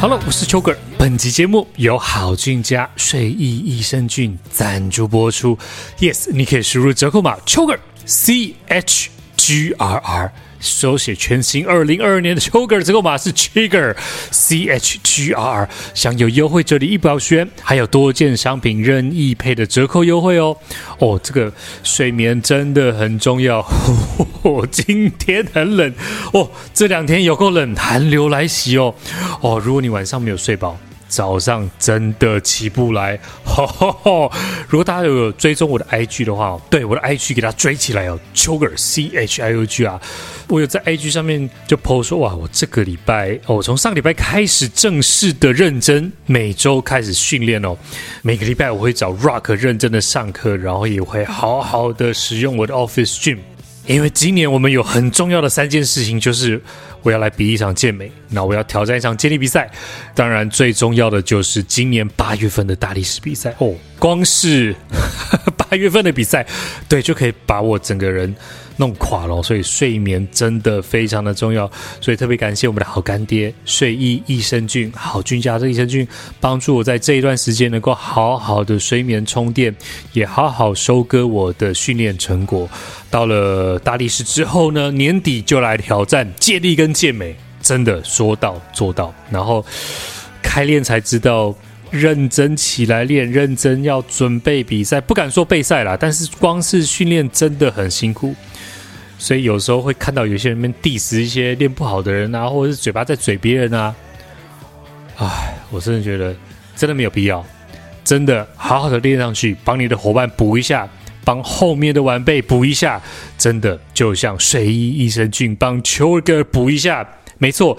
Hello， 我是 Choker， 本集节目由好菌家睡意益生菌赞助播出。Yes， 你可以输入折扣码 Choker CHGRR， 手写全新2022年的 Choker 折扣码是 chugger CHGRR， 享有优惠折抵100元，还有多件商品任意配的折扣优惠哦。哦，这个睡眠真的很重要。今天很冷哦，这两天有够冷，寒流来袭哦。哦，如果你晚上没有睡饱，早上真的起不来。呵呵呵，如果大家有追踪我的 IG 的话，对，我的 IG 给它追起来哦， Chugger CHIUGR。我有在 IG 上面就 post 说，哇，我这个礼拜哦，从上个礼拜开始正式的认真每周开始训练哦。每个礼拜我会找 Rock 认真的上课，然后也会好好的使用我的 Office Gym。因为今年我们有很重要的3件事情，就是我要来比一场健美，那我要挑战一场健力比赛，当然最重要的就是今年8月份的大力士比赛哦。光是8月份的比赛，对，就可以把我整个人弄垮了，所以睡眠真的非常的重要。所以特别感谢我们的好干爹睡意益生菌，好菌家的益生菌，帮助我在这一段时间能够好好的睡眠充电，也好好收割我的训练成果。到了大力士之后呢，年底就来挑战健力跟健美，真的说到做到。然后开练才知道，认真起来练，认真要准备比赛，不敢说备赛啦，但是光是训练真的很辛苦。所以有时候会看到有些人面 diss 一些练不好的人啊，或者是嘴巴在嘴别人啊，唉，我真的觉得真的没有必要，真的好好的练上去，帮你的伙伴补一下，帮后面的晚辈补一下，真的就像睡意益生菌帮秋哥补一下，没错，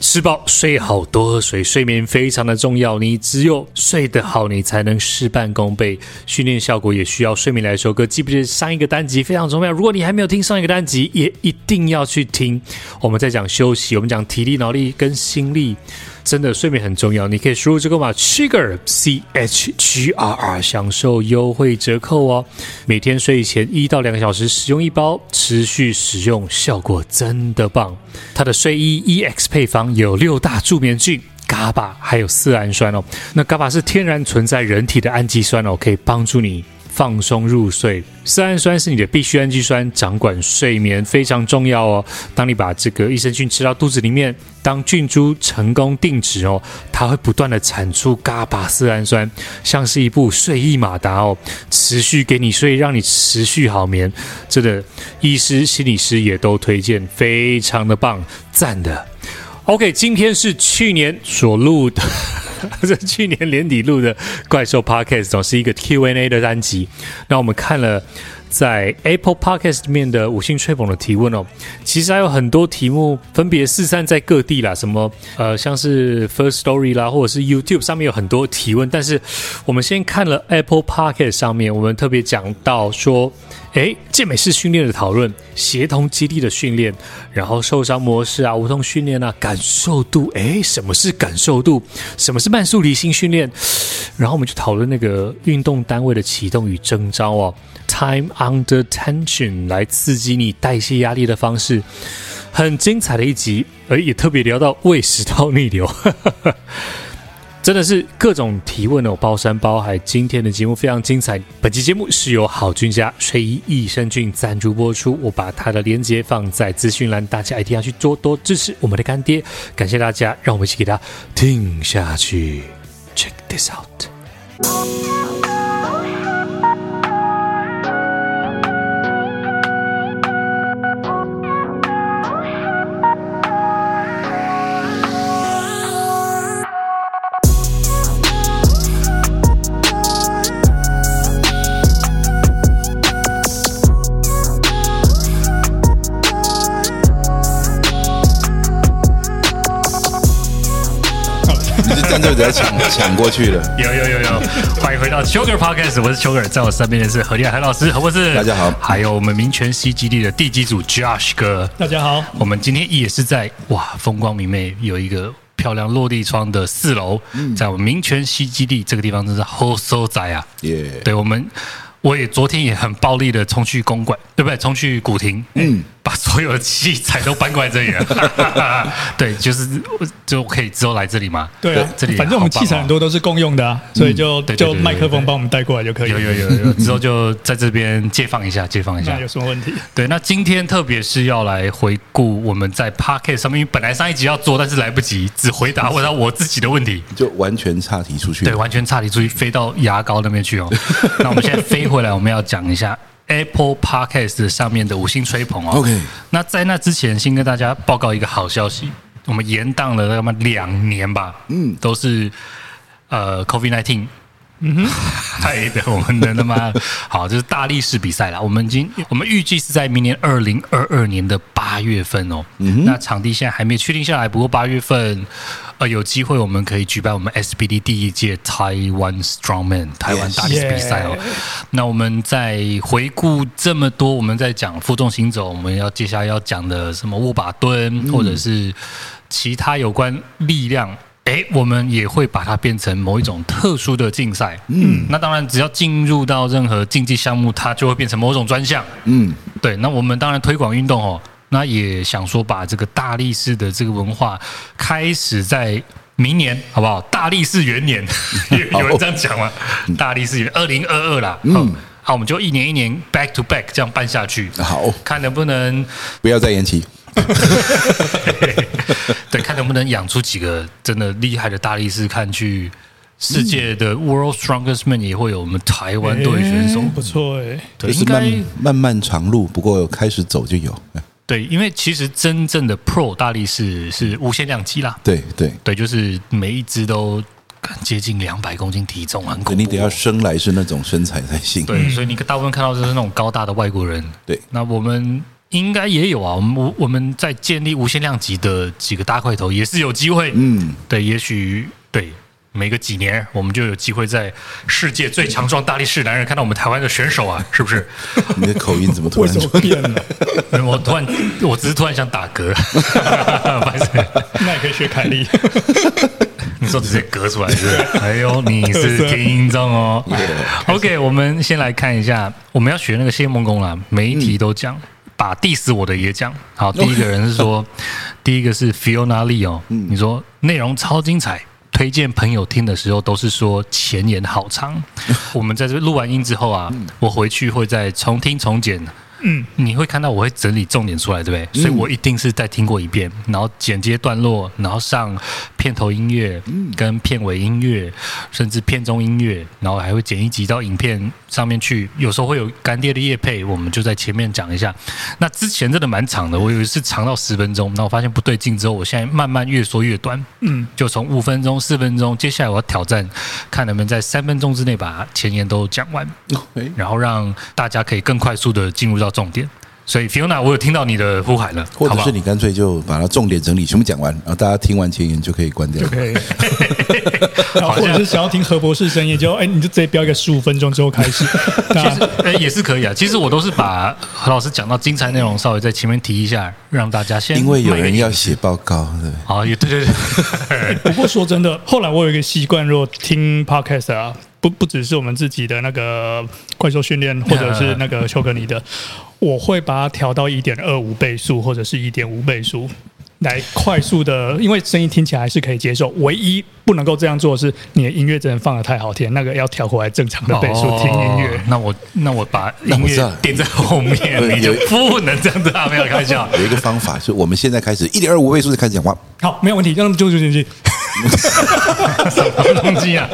吃饱睡好，多喝水，睡眠非常的重要。你只有睡得好，你才能事半功倍，训练效果也需要睡眠来收割。记不记得上一个单集非常重要，如果你还没有听上一个单集，也一定要去听。我们在讲休息，我们讲体力、脑力跟心力，真的睡眠很重要。你可以输入这个码 CHGRR CHGRR 享受优惠折扣哦。每天睡前1到2个小时使用1包，持续使用效果真的棒。它的睡衣 EX 配方有6大助眠菌 GABA 还有4氨酸哦。那 GABA 是天然存在人体的氨基酸哦，可以帮助你放松入睡。4氨酸是你的必需氨基酸，掌管睡眠非常重要哦。当你把这个益生菌吃到肚子里面，当菌株成功定植哦，它会不断的产出 GABA 4氨酸，像是一部睡意马达哦，持续给你睡，让你持续好眠。真的，医师、心理师也都推荐，非常的棒，赞的。OK， 今天是去年所录的这去年年底录的怪兽 Podcast 是一个 Q&A 的单集。那我们看了在 Apple Podcast 里面的5星吹捧的提问哦，其实还有很多题目分别四散在各地啦，什么像是 First Story 啦，或者是 YouTube 上面有很多提问。但是我们先看了 Apple Podcast 上面，我们特别讲到说，健美式训练的讨论，协同肌力的训练，然后受伤模式啊，无痛训练啊，感受度，什么是感受度？什么是慢速离心训练？然后我们就讨论那个运动单位的启动与征召哦 ，time under tension 来刺激你代谢压力的方式，很精彩的一集，而也特别聊到胃食道逆流。真的是各种提问哦，包山包海。今天的节目非常精彩。本期节目是由好菌家睡衣益生菌赞助播出，我把它的链接放在资讯栏，大家一定要去多多支持我们的干爹。感谢大家，让我们一起给他听下去。Check this out。抢过去了，有，欢迎回到 Choker Podcast， 我是 Choker， 在我身边的是何立海老师，何博士，大家好，还有我们民权 CGD 的地基组 Josh 哥，大家好。我们今天也是在风光明媚，有一个漂亮落地窗的4楼，在我们民权 CGD 这个地方真是好所在啊！对，我也昨天也很暴力的冲去公馆，对不对？冲去古亭，把所所有的器材都搬过来这里了。对，就可以之后来这里嘛。对啊，这里反正我们器材很多都是共用的啊，所以就麦克风帮我们带过来就可以了。有，之后就在这边解放一下。那有什么问题？对，那今天特别是要来回顾我们在 Podcast 上面，因为本来上一集要做，但是来不及，只回答问到我自己的问题，就完全岔题出去。对，完全岔题出去，飞到牙膏那边去哦。那我们现在飞回来，我们要讲一下 Apple Podcast 上面的5星吹捧哦。OK， 那在那之前，先跟大家报告一个好消息，我们延档了2年吧，都是COVID-19。害的我们的他妈好，就是大力士比赛啦。我们预计是在明年2022年的8月份哦。那场地现在还没确定下来，不过8月份有机会我们可以举办我们 SBD 第1届台湾 strongman 台湾大力士比赛哦。那我们在回顾这么多，我们在讲负重行走，我们要接下来要讲的什么握把蹲，或者是其他有关力量。我们也会把它变成某一种特殊的竞赛。那当然，只要进入到任何竞技项目，它就会变成某种专项。对。那我们当然推广运动哦，那也想说把这个大力士的这个文化开始在明年，好不好？大力士元年，有人这样讲吗？大力士元2022啦。好，我们就1年1年 back to back 这样办下去。好，看能不能不要再延期。对，看能不能养出几个真的厉害的大力士，看去世界的 world strongest man 也会有我们台湾队选手，不错哎。对，就是漫漫长路，不过开始走就有。对，因为其实真正的 pro 大力士是无限量级啦。对，就是每一只都接近200公斤体重，很恐怖。你得要生来是那种身材才行。对，所以你大部分看到就是那种高大的外国人。对，那我们应该也有啊，我们在建立无限量级的几个大块头也是有机会，对，也许对每个几年我们就有机会在世界最强壮大力士男人看到我们台湾的选手啊，是不是？你的口音怎么突然变了？我只是突然想打嗝，那也可以学凯莉。你说直接嗝出来是不是？哎呦，你是听众哦。OK， 我们先来看一下，我们要学那个谢孟恭啦，每一题都讲。把 diss 我的也讲好。第一个人是说，第一个是 Fiona Lee 哦，你说内容超精彩，推荐朋友听的时候都是说前言好长。我们在这录完音之后啊，我回去会再重听重剪。你会看到我会整理重点出来，对不对？所以我一定是再听过一遍，然后剪接段落，然后上片头音乐、跟片尾音乐，甚至片中音乐，然后还会剪一集到影片上面去。有时候会有干爹的业配，我们就在前面讲一下。那之前真的蛮长的，我有一次长到10分钟，然后我发现不对劲之后，我现在慢慢越说越短，就从5分钟、4分钟，接下来我要挑战，看能不能在3分钟之内把前言都讲完，然后让大家可以更快速的进入到重点。所以 Fiona， 我有听到你的呼喊了，或者是你干脆就把它重点整理全部讲完，然后大家听完前言就可以关掉了。或者是想要听何博士声音，就你就直接标一个15分钟之后开始。也是可以啊。其实我都是把何老师讲到精彩内容稍微在前面提一下，让大家先。因为有人要写报告，对不对？啊，也对。不过说真的，后来我有一个习惯，如果听 podcast 啊，不只是我们自己的那个怪兽训练，或者是那个Choker你的。我会把它调到1.25倍速或者是1.5倍速，来快速的，因为声音听起来还是可以接受。唯一不能够这样做的是，你的音乐真的放得太好听，那个要调回来正常的倍速听音乐。那我把音乐垫在后面，你就不能这样子啊！没有开玩笑。有一个方法是，我们现在开始1.25倍速就开始讲话。好，没有问题，让他们就进去。什么东西啊？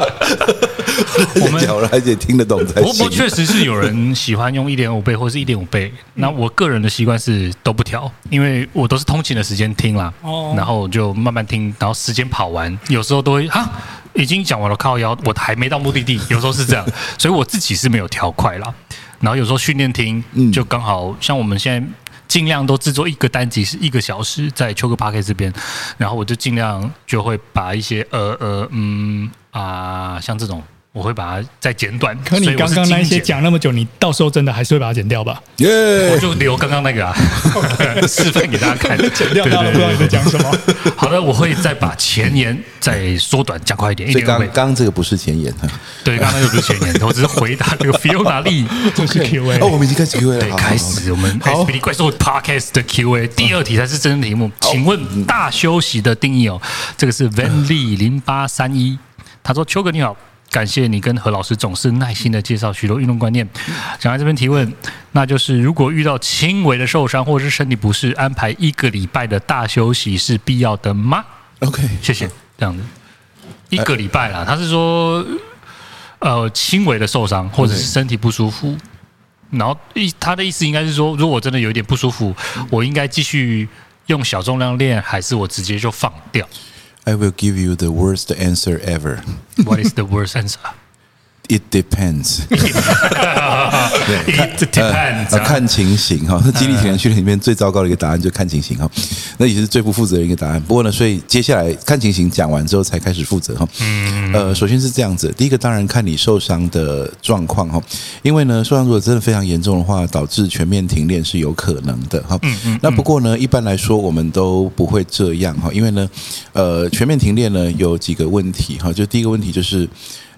我们讲了，而且听得懂才行。不过确实是有人喜欢用1.5倍或是1.5倍。那我个人的习惯是都不调，因为我都是通勤的时间听啦，然后就慢慢听，然后时间跑完，有时候都会哈已经讲完了，靠腰，我还没到目的地，有时候是这样，所以我自己是没有调快啦。然后有时候训练听，就刚好像我们现在。尽量都制作一个单集是1个小时，在Choker Podcast 这边，然后我就尽量就会把一些像这种我会把它再剪短。可你刚刚那些讲那么久，你到时候真的还是会把它剪掉吧？我就留刚刚那个啊，示范给大家看。剪掉大家不知道你在讲什么。好的，我会再把前言再缩短，讲快一点。所以刚这个不是前言啊？对，刚刚那个不是前言，我只是回答这个 Fiona Lee 这是 Q&A。我们已经开始 Q&A 了。对，开始我们 SBD 怪兽 Podcast 的 Q&A 第二题才是真题目。请问大休息的定义哦？这个是 Vanly 0831，他说：“Choker你好。”感谢你跟何老师总是耐心的介绍许多运动观念。想在这边提问，那就是如果遇到轻微的受伤或者是身体不适，安排1个礼拜的大休息是必要的吗 ？OK， 谢谢。这样子1个礼拜啦，他是说轻微的受伤或者是身体不舒服，然后他的意思应该是说，如果我真的有一点不舒服，我应该继续用小重量练，还是我直接就放掉？I will give you the worst answer ever. What is the worst answer? It depends. It depends. 看情形哈，那肌力体能训练里面最糟糕的一个答案就是看情形哈，那也是最不负责任一个答案。不过呢，所以接下来看情形讲完之后才开始负责哈。首先是这样子，第一个当然看你受伤的状况哈，因为呢，受伤如果真的非常严重的话，导致全面停练是有可能的哈。那不过呢，一般来说我们都不会这样哈，因为呢，全面停练呢有几个问题哈，就第一个问题就是。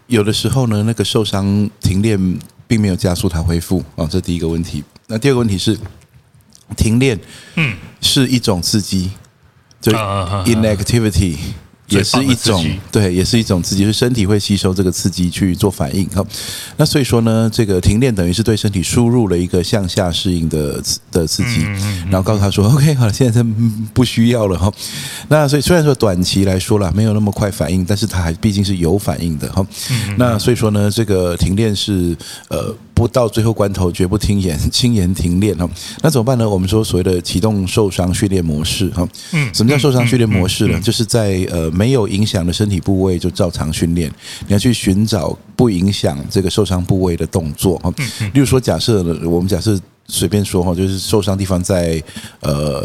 有的时候呢，那个受伤停练并没有加速它恢复啊，这第一个问题。那第二个问题是，停练是一种刺激，就 inactivity 也是一种对，也是一种刺激，就是身体会吸收这个刺激去做反应。那所以说呢，这个停练等于是对身体输入了一个向下适应的刺激，然后告诉他说 OK 好了，现在不需要了哈。那所以虽然说短期来说啦，没有那么快反应，但是它还毕竟是有反应的哈。那所以说呢，这个停练是不到最后关头绝不轻言停练哈。那怎么办呢？我们说所谓的启动受伤训练模式哈。什么叫受伤训练模式呢？就是在没有影响的身体部位就照常训练，你要去寻找不影响这个受伤部位的动作哈。例如说，我们假设。随便说就是受伤地方在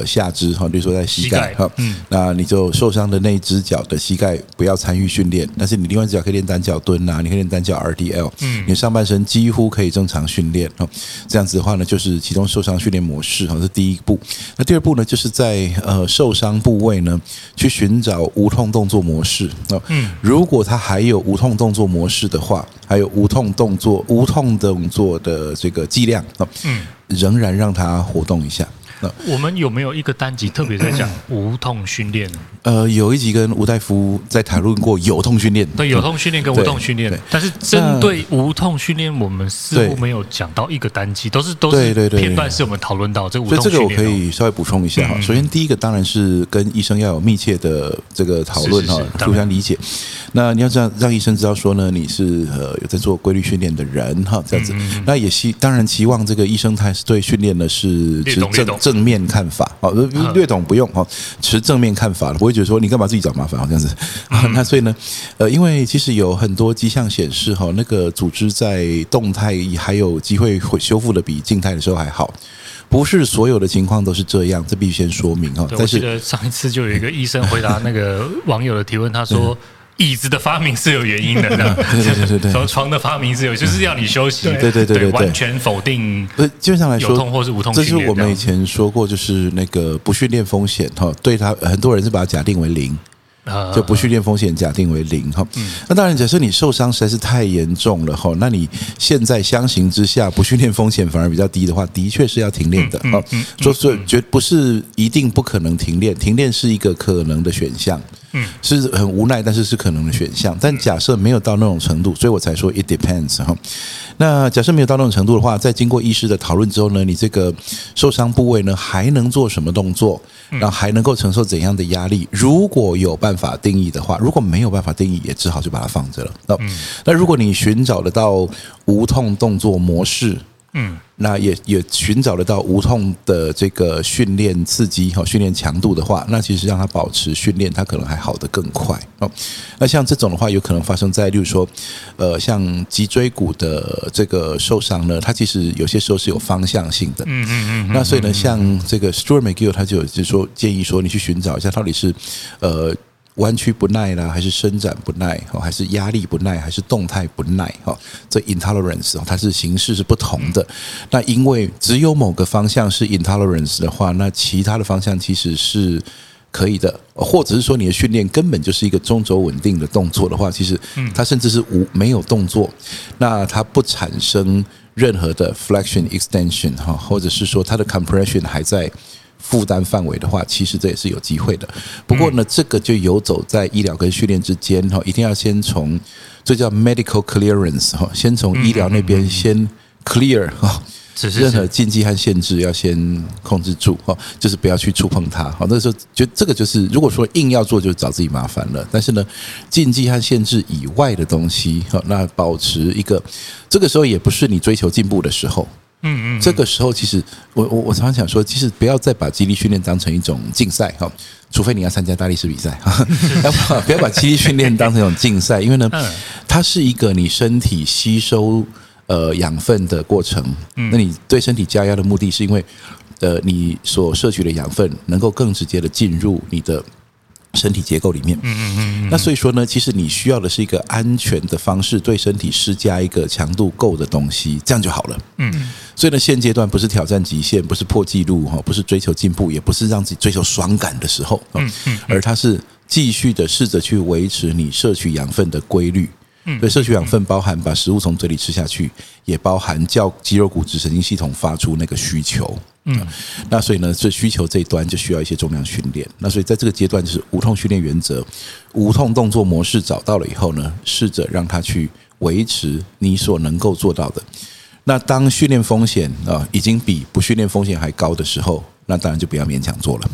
下肢哈，比如说在膝盖哈，那你就受伤的那一只脚的膝盖不要参与训练，但是你另外一只脚可以练单脚蹲啊，你可以练单脚 RDL， 你上半身几乎可以正常训练哈。这样子的话呢，就是启动受伤训练模式哈，这是第一步。那第二步呢，就是在受伤部位呢去寻找无痛动作模式。如果它还有无痛动作模式的话，还有无痛动作的这个剂量，仍然让它活动一下。我们有没有一个单集特别在讲无痛训练？有一集跟吴大夫在谈论过有痛训练，对，有痛训练跟无痛训练，但是针对无痛训练，我们似乎没有讲到一个单集，都是片段是我们讨论到这个无痛训练。所以这个我可以稍微补充一下哈。首先第一个当然是跟医生要有密切的这个讨论哈，互相理解。那你要让医生知道说呢，你是有在做规律训练的人哈，这样子。那也当然期望这个医生他是对训练呢是正面看法，略懂不用持正面看法，不会觉得说你干嘛自己找麻烦这样子。那所以呢，因为其实有很多迹象显示那个组织在动态还有机会修复的比静态的时候还好。不是所有的情况都是这样，这必须先说明。但是我记得上一次就有一个医生回答那个网友的提问，他说椅子的发明是有原因的，对，床的发明是有，就是要你休息，对，完全否定。基本上来说，有痛或是无痛训练，这是我们以前说过，就是那个不训练风险哈，对他很多人是把它假定为0。就不训练风险假定为0哈。那当然，假设你受伤实在是太严重了哈，那你现在相形之下不训练风险反而比较低的话，的确是要停练的哈。所以绝不是一定不可能停练，停练是一个可能的选项，是很无奈但是是可能的选项。但假设没有到那种程度，所以我才说 it depends 哈。那假设没有到那种程度的话，在经过医师的讨论之后呢，你这个受伤部位呢还能做什么动作，然后还能够承受怎样的压力？如果有办法定义的话，如果没有办法定义，也只好就把它放着了。那如果你寻找得到无痛动作模式，那也寻找得到无痛的这个训练刺激和训练强度的话，那其实让它保持训练，它可能还好得更快。那像这种的话，有可能发生在例如说，像脊椎骨的这个受伤呢，它其实有些时候是有方向性的。那所以呢，像这个 Stuart McGill 他就说建议说，你去寻找一下到底是弯曲不耐啦，还是伸展不耐，还是压力不耐，还是动态不耐，这 intolerance 它是形式是不同的。那因为只有某个方向是 intolerance 的话，那其他的方向其实是可以的，或者是说你的训练根本就是一个中轴稳定的动作的话，其实它甚至是没有动作，那它不产生任何的 flexion extension 或者是说它的 compression 还在负担范围的话，其实这也是有机会的。不过呢，这个就游走在医疗跟训练之间，一定要先从这叫 medical clearance， 先从医疗那边先 clear， 任何禁忌和限制要先控制住，就是不要去触碰它。那时候就这个就是，如果说硬要做，就找自己麻烦了。但是呢，禁忌和限制以外的东西，那保持一个，这个时候也不是你追求进步的时候。这个时候其实我常常想说，其实不要再把肌力训练当成一种竞赛，除非你要参加大力士比赛，不要把肌力训练当成一种竞赛，因为呢，它是一个你身体吸收养分的过程。那你对身体加压的目的是因为你所摄取的养分能够更直接的进入你的身体结构里面。那所以说呢，其实你需要的是一个安全的方式对身体施加一个强度够的东西，这样就好了。所以呢，现阶段不是挑战极限，不是破纪录，不是追求进步，也不是让自己追求爽感的时候，而它是继续的试着去维持你摄取养分的规律。所以摄取养分包含把食物从嘴里吃下去，也包含叫肌肉骨质神经系统发出那个需求。那所以呢，这需求这一端就需要一些重量训练。那所以在这个阶段，就是无痛训练原则，无痛动作模式找到了以后呢，试着让它去维持你所能够做到的。那当训练风险已经比不训练风险还高的时候，那当然就不要勉强做了。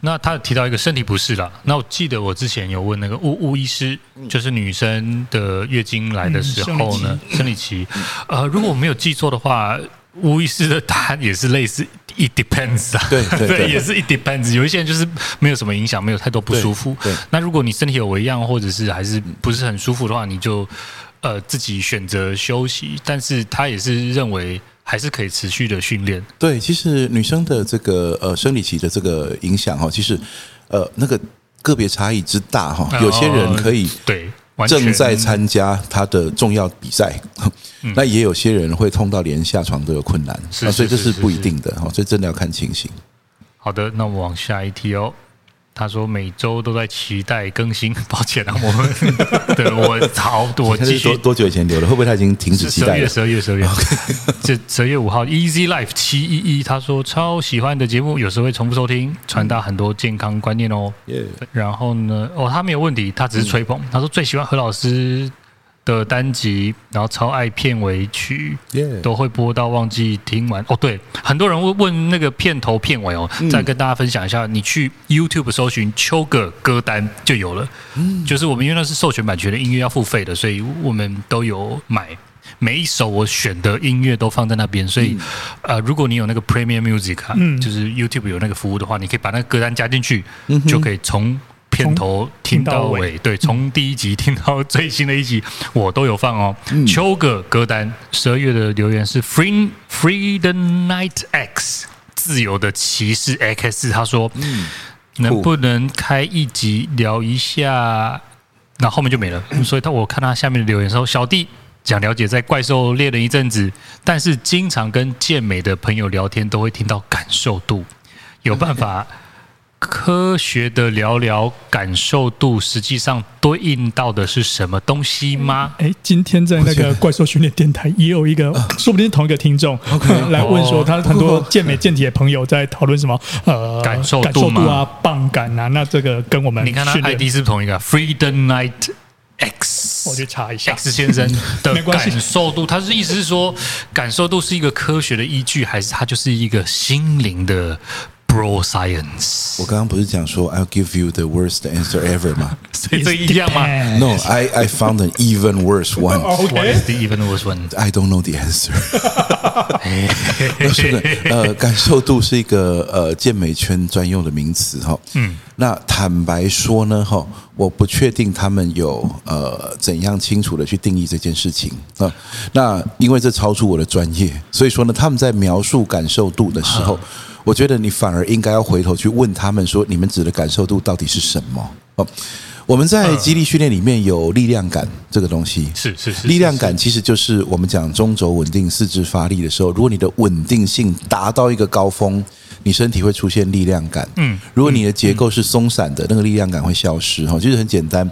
那他提到一个身体不适啦，那我记得我之前有问那个巫医师，就是女生的月经来的时候呢，生理期，如果我没有记错的话，巫医师的答案也是类似 it depends 啊，对，也是 it depends。有一些人就是没有什么影响，没有太多不舒服。那如果你身体有微恙，或者是还是不是很舒服的话，你就自己选择休息。但是他也是认为，还是可以持续的训练。对，其实女生的这个生理期的这个影响其实那个个别差异之大有些人可以对正在参加她的重要比赛，那也有些人会痛到连下床都有困难，所以这是不一定的，所以真的要看情形。好的，那我们往下一题哦。他说每周都在期待更新，抱歉啊，我继续。多久以前留的？会不会他已经停止期待了？12月12月5号 ，Easy Life 711，他说超喜欢的节目，有时候会重复收听，传达很多健康观念哦。然后呢，他没有问题，他只是吹捧。他说最喜欢何老师的单集，然后超爱片尾曲，都会播到忘记听完。对，很多人会问那个片头片尾再跟大家分享一下，你去 YouTube 搜寻Choker歌单就有了。就是我们因为那是授权版权的音乐要付费的，所以我们都有买。每一首我选的音乐都放在那边，所以如果你有那个 Premium Music，就是 YouTube 有那个服务的话，你可以把那个歌单加进去，就可以从片头听到尾，对，从第一集听到最新的一集，我都有放哦。Choker歌单，12月的留言是 Freedom Knight X 自由的骑士 X， 他说能不能开一集聊一下，那后面就没了。所以我看他下面的留言说，小弟想了解在怪兽猎人一阵子，但是经常跟健美的朋友聊天，都会听到感受度，有办法科学的聊聊感受度实际上对应到的是什么东西吗？今天在那个怪兽训练电台也有一个，说不定是同一个听众来问说，他很多健美健体的朋友在讨论什么感受度啊、棒感啊，那这个跟我们你看他 ID 是同一个 Freedom Knight X， 我去查一下 X 先生的感受度，他是意思是说感受度是一个科学的依据，还是他就是一个心灵的？Bro science， 我刚刚不是讲说 I'll give you the worst answer ever 吗？所以这一样吗 ？No， I found an even worse one. What is the even worse one? I don't know the answer. 感受度是一个健美圈专用的名词那坦白说呢我不确定他们有怎样清楚的去定义这件事情那因为这超出我的专业，所以说呢他们在描述感受度的时候。我觉得你反而应该要回头去问他们说，你们指的感受度到底是什么？我们在肌力训练里面有力量感这个东西，是力量感其实就是我们讲中轴稳定、四肢发力的时候，如果你的稳定性达到一个高峰，你身体会出现力量感。如果你的结构是松散的，那个力量感会消失哈。就是很简单，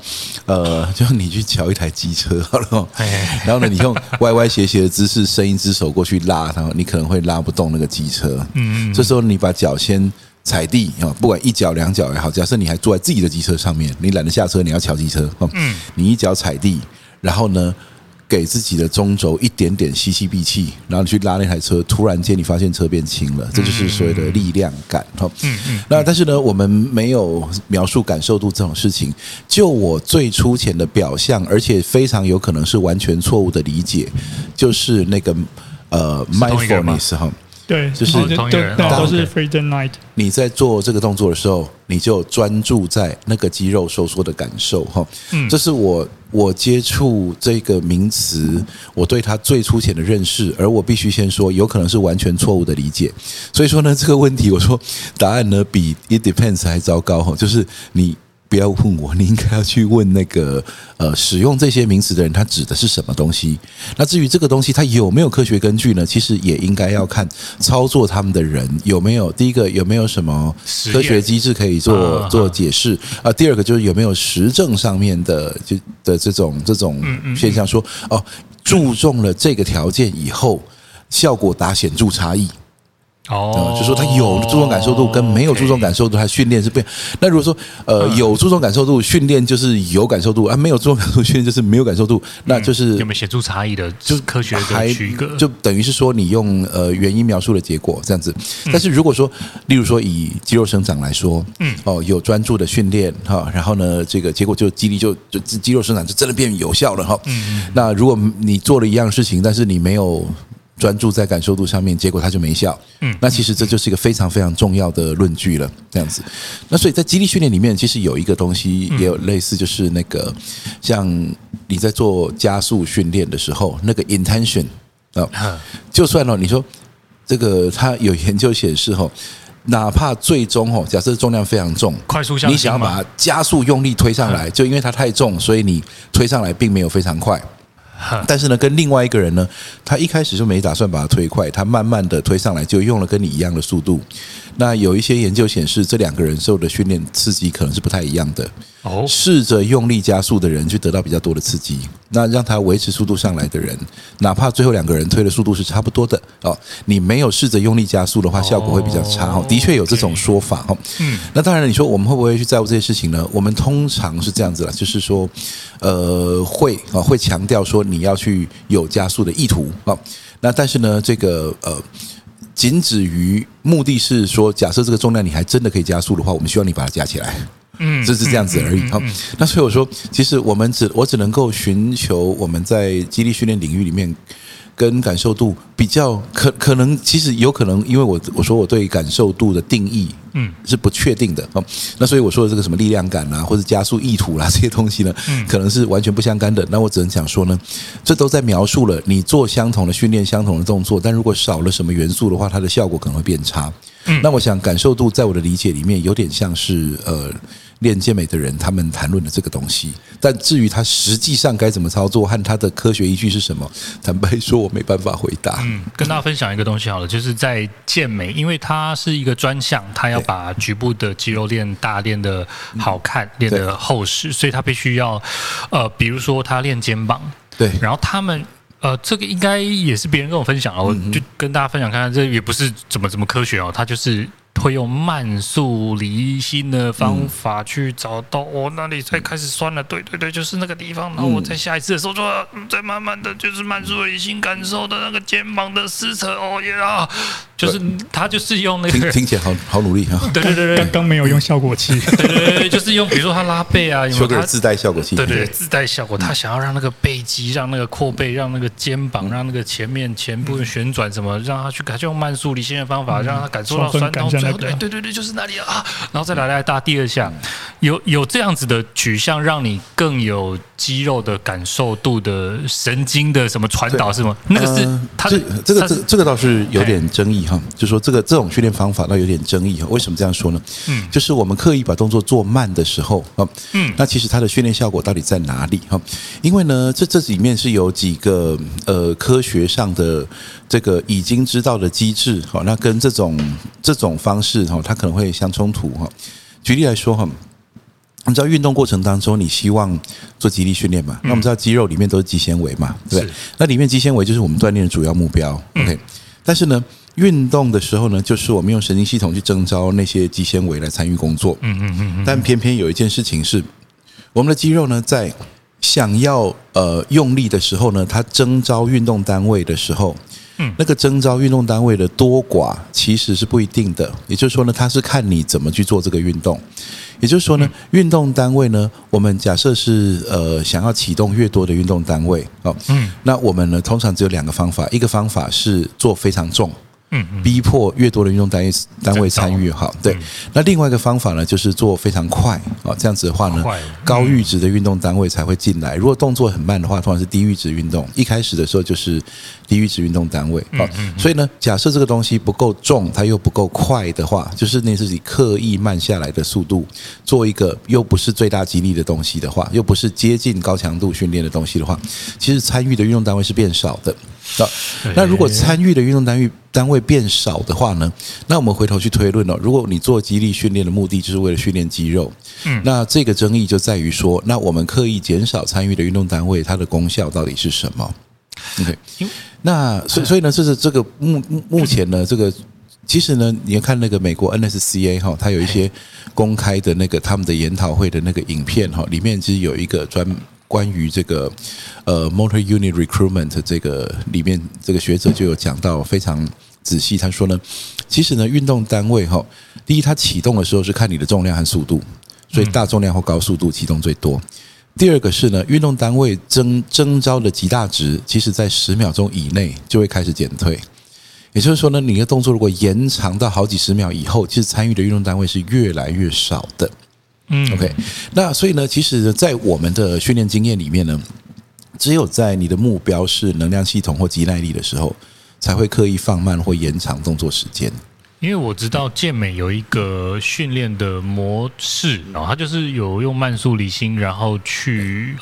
就你去瞧一台机车好了，然后呢，你用歪歪斜斜的姿势伸一只手过去拉它，你可能会拉不动那个机车。这时候你把脚先踩地，不管一脚两脚也好，假设你还坐在自己的机车上面，你懒得下车，你要瞧机车，你一脚踩地，然后呢，给自己的中轴一点点吸气闭气，然后你去拉那台车，突然间你发现车变轻了，这就是所谓的力量感。那但是呢，我们没有描述感受度这种事情，就我最粗浅的表象，而且非常有可能是完全错误的理解，就是那个mindfulness 哈。对，就是都是 Freedom Knight。你在做这个动作的时候，你就专注在那个肌肉收缩的感受哈。这是我接触这个名词，我对它最粗浅的认识，而我必须先说，有可能是完全错误的理解。所以说呢，这个问题我说答案呢比 It Depends 还糟糕哈，就是你。不要问我，你应该要去问那个使用这些名词的人，他指的是什么东西。那至于这个东西它有没有科学根据呢？其实也应该要看操作他们的人有没有，第一个有没有什么科学机制可以做解释啊？第二个就是有没有实证上面的这种现象说，哦，注重了这个条件以后，效果达显著差异。就说他有注重感受度跟没有注重感受度，他训练是不一样。那如果说有注重感受度训练就是有感受度啊，没有注重感受度训练就是没有感受度，那就是有没有显著差异的，就科学的区隔，就等于是说你用原因描述的结果这样子。但是如果说，例如说以肌肉生长来说，有专注的训练哈，然后呢这个结果就肌力就肌肉生长就真的变有效了哈。那如果你做了一样事情，但是你没有专注在感受度上面，结果它就没效。那其实这就是一个非常非常重要的论据了，这样子。那所以在肌力训练里面，其实有一个东西也有类似，就是那个像你在做加速训练的时候，那个 intention 就算你说这个，它有研究显示哪怕最终假设重量非常重，你想要把它加速用力推上来，就因为它太重，所以你推上来并没有非常快。但是呢，跟另外一个人呢，他一开始就没打算把它推快，他慢慢的推上来，就用了跟你一样的速度。那有一些研究显示，这两个人受的训练刺激可能是不太一样的。试着用力加速的人去得到比较多的刺激，那让他维持速度上来的人，哪怕最后两个人推的速度是差不多的，你没有试着用力加速的话，效果会比较差。的确有这种说法。那当然，你说我们会不会去在乎这些事情呢？我们通常是这样子啦，就是说，会强调说你要去有加速的意图。那但是呢，这个仅止于目的是说，假设这个重量你还真的可以加速的话，我们希望你把它加起来，就是这样子而已。那所以我说，其实我只能够寻求我们在肌力训练领域里面跟感受度比较可能，其实有可能，因为我说我对感受度的定义是不确定的。那所以我说的这个什么力量感啦，或者加速意图啦，这些东西呢，可能是完全不相干的。那我只能讲说呢，这都在描述了你做相同的训练、相同的动作，但如果少了什么元素的话，它的效果可能会变差。那我想感受度在我的理解里面有点像是练健美的人他们谈论的这个东西，但至于他实际上该怎么操作和他的科学依据是什么，坦白说我没办法回答。跟大家分享一个东西好了，就是在健美，因为它是一个专项，它要把局部的肌肉练大、练的好看、练的厚实，所以它必须要比如说他练肩膀，对，然后他们这个应该也是别人跟我分享了，我就跟大家分享看看，这也不是怎么科学哦，它就是会用慢速离心的方法去找到我那里才开始酸了，对，就是那个地方。然后我在下一次的时候就再慢慢的就是慢速离心感受的那个肩膀的撕扯，就是他就是用那个听起来好努力啊，对，刚没有用效果器，对，就是用比如说他拉背啊，Choker自带效果器，对，自带效果，他想要让那个背肌、让那个阔背、让那个肩膀、让那个前面前部旋转什么，让他去，他就用慢速离心的方法让他感受到酸痛。对对对对，就是那里啊，然后再来搭第二下，有这样子的取向，让你更有肌肉的感受度的神经的什么传导是吗？那个是它这个倒是有点争议哈，就说这种训练方法倒有点争议哈。为什么这样说呢？就是我们刻意把动作做慢的时候啊，那其实它的训练效果到底在哪里哈？因为呢，这里面是有几个科学上的这个已经知道的机制哈，那跟这种方式哈，它可能会相冲突哈。举例来说哈，我们知道运动过程当中，你希望做肌力训练嘛？那我们知道肌肉里面都是肌纤维嘛，对不对？那里面肌纤维就是我们锻炼的主要目标。OK， 但是呢，运动的时候呢，就是我们用神经系统去征召那些肌纤维来参与工作。但偏偏有一件事情是，我们的肌肉呢，在想要用力的时候呢，它征召运动单位的时候。那个征召运动单位的多寡其实是不一定的，也就是说呢，它是看你怎么去做这个运动。也就是说呢，运动单位呢，我们假设是想要启动越多的运动单位，那我们呢通常只有两个方法，一个方法是做非常重，逼迫越多的运动单位参与，好，对。那另外一个方法呢，就是做非常快啊，这样子的话呢，高阈值的运动单位才会进来。如果动作很慢的话，通常是低阈值运动。一开始的时候就是低阈值运动单位，好，所以呢，假设这个东西不够重，它又不够快的话，就是你自己刻意慢下来的速度，做一个又不是最大肌力的东西的话，又不是接近高强度训练的东西的话，其实参与的运动单位是变少的。那如果参与的运动单位变少的话呢？那我们回头去推论哦。如果你做肌力训练的目的就是为了训练肌肉，那这个争议就在于说，那我们刻意减少参与的运动单位，它的功效到底是什么 ？OK， 那所以呢，就是这个目前呢，这个其实呢，你看那个美国 NSCA 哈，它有一些公开的那个他们的研讨会的那个影片哈，里面其实有一个关于这个Motor Unit Recruitment 这个里面这个学者就有讲到非常仔细，他说呢，其实呢运动单位哈，第一它启动的时候是看你的重量和速度，所以大重量或高速度启动最多。第二个是呢，运动单位征召的极大值，其实在10秒钟以内就会开始减退。也就是说呢，你的动作如果延长到好几十秒以后，其实参与的运动单位是越来越少的。OK， 那所以呢，其实在我们的训练经验里面呢，只有在你的目标是能量系统或肌耐力的时候，才会刻意放慢或延长动作时间。因为我知道健美有一个训练的模式，它就是有用慢速离心，然后去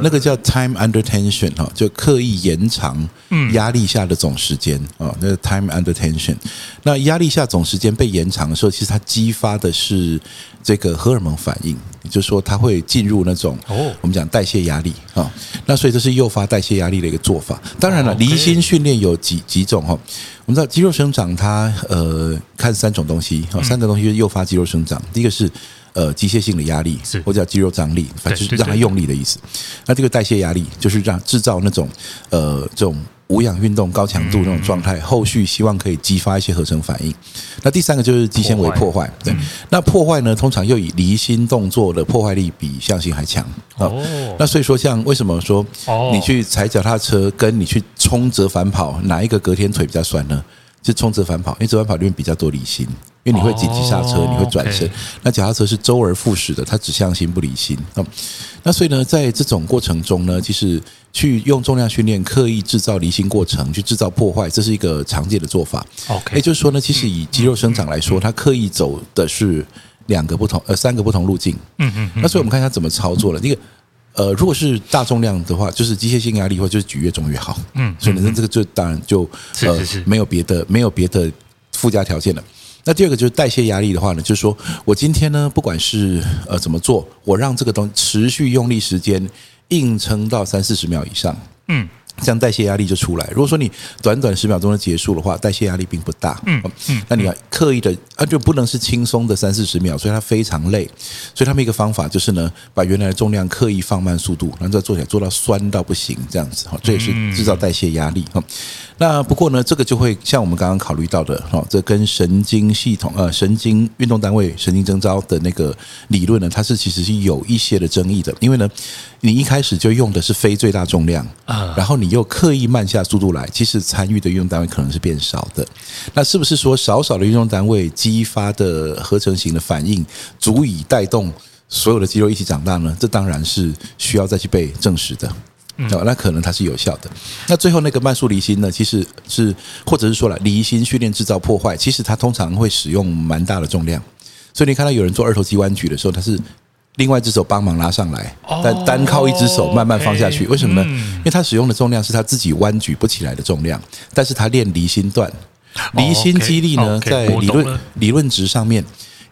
那个叫 time under tension 就刻意延长压力下的总时间啊，那个 time under tension。那压力下总时间被延长的时候，其实它激发的是这个荷尔蒙反应，也就是说它会进入那种我们讲代谢压力啊。那所以这是诱发代谢压力的一个做法。当然了，离心训练有几种哈。我们知道肌肉生长它看三种东西，三个东西就是诱发肌肉生长。第一个是机械性的压力，或者叫肌肉张力，反正就是让它用力的意思。那这个代谢压力就是让制造那种这种无氧运动高强度那种状态，后续希望可以激发一些合成反应。那第三个就是肌纤维破坏，对。那破坏呢，通常又以离心动作的破坏力比向心还强。那所以说，像为什么说你去踩脚踏车跟你去冲折返跑，哪一个隔天腿比较酸呢？是冲折返跑，因为折返跑里面比较多离心，因为你会紧急刹车，你会转身。那脚踏车是周而复始的，它只向心不离心。那所以呢，在这种过程中呢，其实去用重量训练刻意制造离心过程，去制造破坏，这是一个常见的做法。也就是说呢，其实以肌肉生长来说，它刻意走的是三个不同路径。那所以我们看它怎么操作了。第一个，如果是大重量的话，就是机械性压力，或者就是举越重越好。所以呢，这个就当然就没有别的附加条件了。那第二个就是代谢压力的话呢，就是说我今天呢，不管是怎么做，我让这个东西持续用力时间硬撑到30-40秒以上。这样代谢压力就出来。如果说你短短10秒钟就结束的话，代谢压力并不大。那你要刻意的就不能是轻松的30-40秒，所以它非常累。所以他们一个方法就是呢，把原来的重量刻意放慢速度，然后再做起来做到酸到不行这样子。这也是制造代谢压力。那不过呢，这个就会像我们刚刚考虑到的，这跟神经系统神经运动单位神经征召的那个理论呢，它是其实是有一些的争议的。因为呢，你一开始就用的是非最大重量，然后你又刻意慢下速度来，其实参与的运动单位可能是变少的。那是不是说少少的运动单位激发的合成型的反应足以带动所有的肌肉一起长大呢？这当然是需要再去被证实的。那可能它是有效的。那最后那个慢速离心呢，其实是或者是说了离心训练制造破坏，其实它通常会使用蛮大的重量，所以你看到有人做二头肌弯举的时候，他是另外一只手帮忙拉上来，但单靠一只手慢慢放下去。为什么呢？因为他使用的重量是他自己弯举不起来的重量，但是他练离心段，离心肌力呢，在理论值上面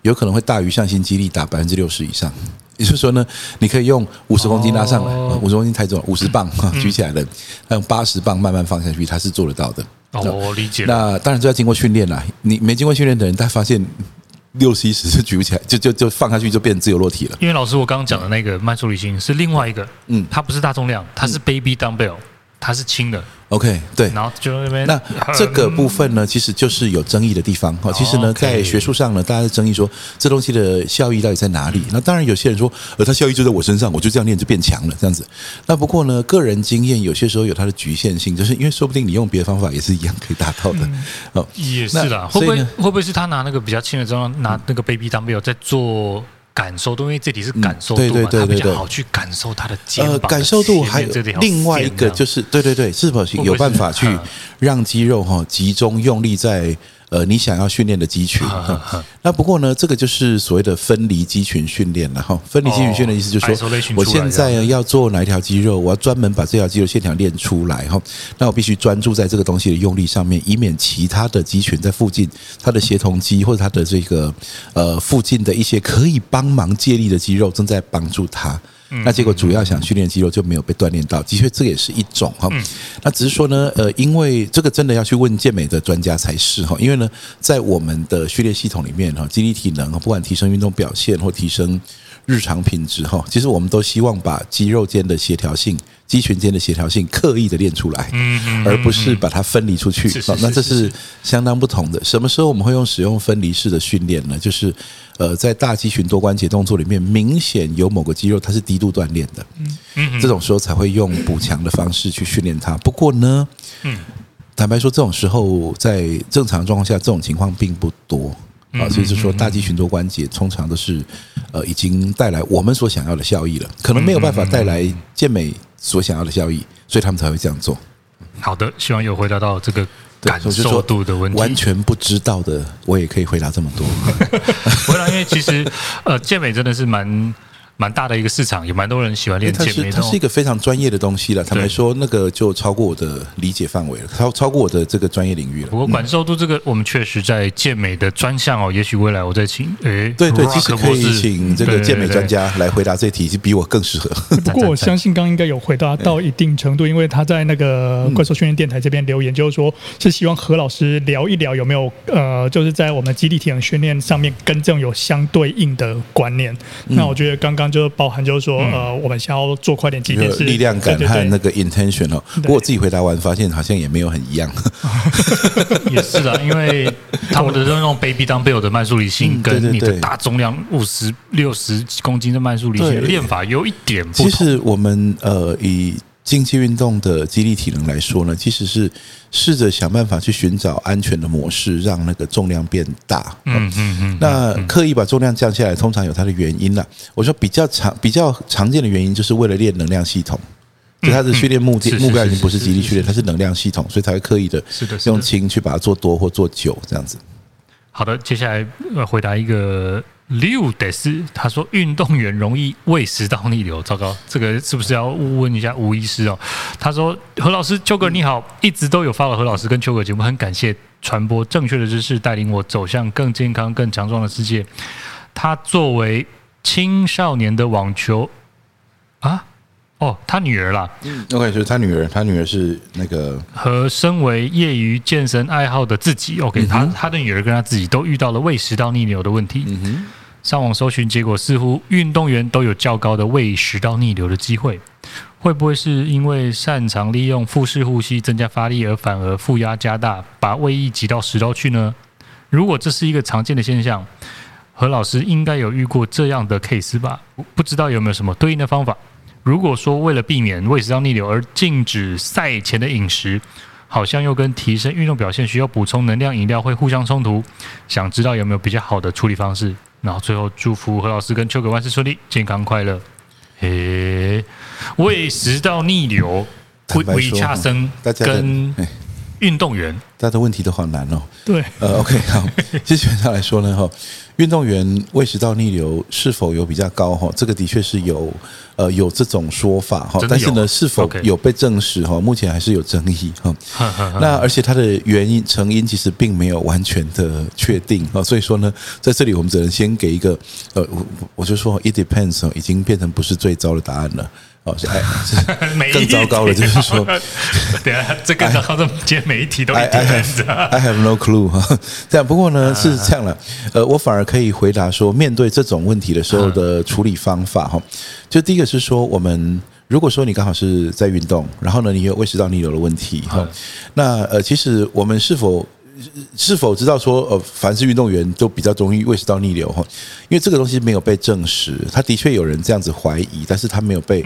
有可能会大于向心肌力达 60% 以上。也就是说呢，你可以用50公斤拉上来，50公斤太重了，50磅举起来了，用80磅慢慢放下去，他是做得到的。我理解。那当然就要经过训练啦，你没经过训练的人，他发现60、70是举不起来，就放下去就变自由落体了。因为老师我刚刚讲的那个慢速离心是另外一个，它不是大重量，它是 baby dumbbell，它是轻的。OK， 对。然后就那边，那这个部分呢，其实就是有争议的地方。其实呢，在学术上呢，大家在争议说这东西的效益到底在哪里。那当然有些人说，它效益就在我身上，我就这样练就变强了这样子。那不过呢，个人经验有些时候有它的局限性，就是因为说不定你用别的方法也是一样可以达到的。也是啦。会不会是他拿那个比较轻的重量，拿那个 baby dumbbell 在做？感受度，因为这里是感受度嘛，它比较好去感受它的肩膀的感受度，还有另外一个就是，对，是否有办法去让肌肉集中用力在你想要训练的肌群？那不过呢，这个就是所谓的分离肌群训练了哈。分离肌群训练的意思就是说，我现在要做哪一条肌肉，我要专门把这条肌肉线条练出来哈。那我必须专注在这个东西的用力上面，以免其他的肌群在附近，它的协同肌或者它的这个附近的一些可以帮忙借力的肌肉正在帮助它。那结果主要想训练肌肉就没有被锻炼到，的确这也是一种哈。那只是说呢，因为这个真的要去问健美的专家才是哈，因为呢，在我们的训练系统里面哈，肌力体能不管提升运动表现或提升日常品质哈，其实我们都希望把肌肉间的协调性、肌群间的协调性刻意的练出来，而不是把它分离出去。那这是相当不同的。什么时候我们会用使用分离式的训练呢？就是在大肌群多关节动作里面，明显有某个肌肉它是低度锻炼的，这种时候才会用补强的方式去训练它。不过呢，坦白说，这种时候在正常状况下，这种情况并不多啊。所以就说，大肌群多关节通常都是已经带来我们所想要的效益了，可能没有办法带来健美所想要的效益，所以他们才会这样做。好的，希望有回答到这个。感受度的问题，完全不知道的，我也可以回答这么多。不会啦，因为其实健美真的是蛮大的一个市场，也蛮多人喜欢练健美。它是一个非常专业的东西了。坦白说，那个就超过我的理解范围了，超过我的这个专业领域了。不过感受度这个，我们确实在健美的专项也许未来我再请对，其实可以请这个健美专家来回答这题，是比我更适合。不过我相信刚应该有回答到一定程度，因为他在那个怪兽训练电台这边留言，就是说是希望何老师聊一聊有没有就是在我们肌力体能训练上面跟这种有相对应的观念。那我觉得刚刚。就包含就是说我们想要做快点几件事，力量感和那个 intention 不过我自己回答完发现好像也没有很一样。也是的，因为他们的那种 baby dumbbell 的慢速离心跟你的大重量50、60公斤的慢速离心练法有一点不同。其实我们以竞技运动的肌力体能来说呢，其实是试着想办法去寻找安全的模式，让那个重量变大。那刻意把重量降下来，通常有它的原因啦。我说比较常见的原因，就是为了练能量系统。就它的训练目标已经不是肌力训练，它是能量系统，所以才会刻意的用轻去把它做多或做久这样子。好的，接下来回答一个。6.4，他说运动员容易胃食道逆流，糟糕，这个是不是要问一下吴医师哦？他说何老师，Choker你好，一直都有follow何老师跟Choker节目，很感谢传播正确的知识，带领我走向更健康、更强壮的世界。他作为青少年的网球他女儿啦。OK， 就是他女儿是那个和身为业余健身爱好的自己。OK， 他的女儿跟他自己都遇到了胃食道逆流的问题。上网搜寻，结果似乎运动员都有较高的胃食道逆流的机会。会不会是因为擅长利用腹式呼吸增加发力，而反而负压加大，把胃液挤到食道去呢？如果这是一个常见的现象，何老师应该有遇过这样的 case 吧？不知道有没有什么对应的方法？如果说为了避免胃食道逆流而禁止赛前的饮食，好像又跟提升运动表现需要补充能量饮料会互相冲突，想知道有没有比较好的处理方式。然后最后祝福何老师跟秋哥万事顺利，健康快乐。诶，胃食道逆流、胃下生跟运动员，大家的问题都好难哦。对，OK， 好，接下来来说呢，哈，运动员胃食道逆流是否有比较高？哈，这个的确是有这种说法哈，但是呢，是否有被证实？哈，目前还是有争议哈。那而且它的原因成因其实并没有完全的确定啊，所以说呢，在这里我们只能先给一个我就说 it depends， 已经变成不是最糟的答案了。哦，更糟糕的就是说，等一下，这更糟糕的，今天每一题都一定的。I have no clue 哈，这样不过呢是这样了，我反而可以回答说，面对这种问题的时候的处理方法哈，就第一个是说，我们如果说你刚好是在运动，然后呢你有胃食道逆流的问题哈，那其实我们是否知道说，凡是运动员都比较容易胃食道逆流哈？因为这个东西没有被证实，他的确有人这样子怀疑，但是他没有被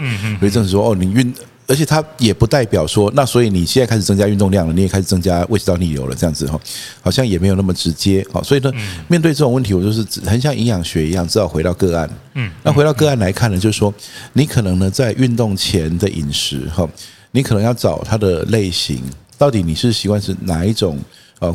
证实说，哦，你运，而且他也不代表说，那所以你现在开始增加运动量了，你也开始增加胃食道逆流了，这样子哈，好像也没有那么直接。好，所以呢，面对这种问题，我就是很像营养学一样，至少回到个案。那回到个案来看呢，就是说，你可能呢在运动前的饮食哈，你可能要找它的类型，到底你是习惯是哪一种？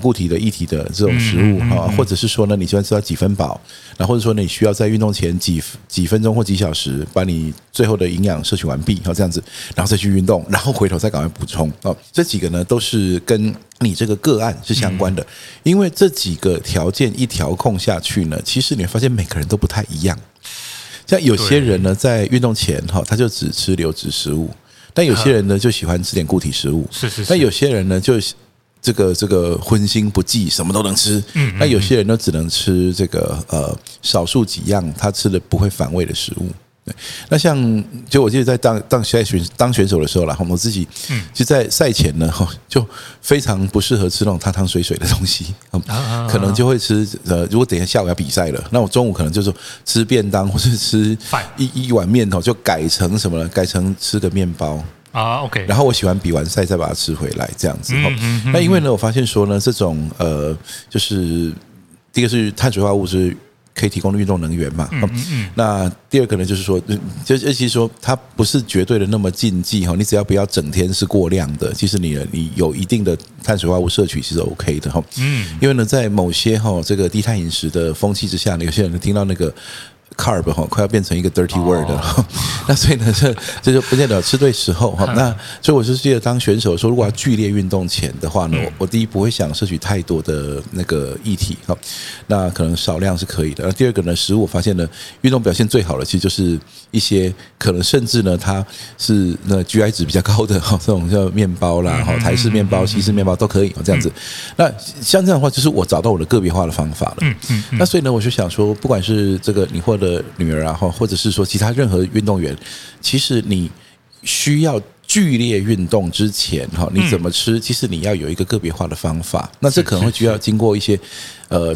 固体的、液体的这种食物啊，或者是说呢，你喜欢吃到几分饱，然后或者说你需要在运动前几分钟或几小时，把你最后的营养摄取完毕，这样子，然后再去运动，然后回头再赶快补充哦。这几个呢，都是跟你这个个案是相关的，因为这几个条件一调控下去呢，其实你会发现每个人都不太一样。像有些人呢，在运动前哈，他就只吃流质食物，但有些人呢就喜欢吃点固体食物，是。但有些人呢就。这个荤腥不忌，什么都能吃。那有些人呢，只能吃这个少数几样他吃的不会反胃的食物。对，那像就我记得在当选手的时候啦，我自己就在赛前呢，就非常不适合吃那种汤汤水水的东西，可能就会吃如果等一下下午要比赛了，那我中午可能就是吃便当或是吃一碗面就改成什么了，改成吃个面包。OK， 然后我喜欢比完赛再把它吃回来这样子。那因为呢，我发现说呢，这种就是第一个是碳水化合物是可以提供的运动能源嘛。那第二个呢，就是说，其实说它不是绝对的那么禁忌哈，你只要不要整天是过量的，其实你有一定的碳水化合物摄取其实 OK 的哈。因为呢，在某些哈这个低碳饮食的风气之下，有些人听到那个。carb 快要变成一个 dirty word 了，那所以呢，这就不见得吃对时候哈。那所以我是记得当选手说，如果要剧烈运动前的话呢，我第一不会想摄取太多的那个液体哈，那可能少量是可以的。那第二个呢，食物我发现呢，运动表现最好的其实就是一些可能甚至呢，它是那 GI 值比较高的哈，这种叫面包啦，台式面包、西式面包都可以这样子。那像这样的话，就是我找到我的个别化的方法了。那所以呢，我就想说，不管是这个你或的女儿啊，或者是说其他任何运动员，其实你需要剧烈运动之前你怎么吃，其实你要有一个个别化的方法。那这可能会需要经过一些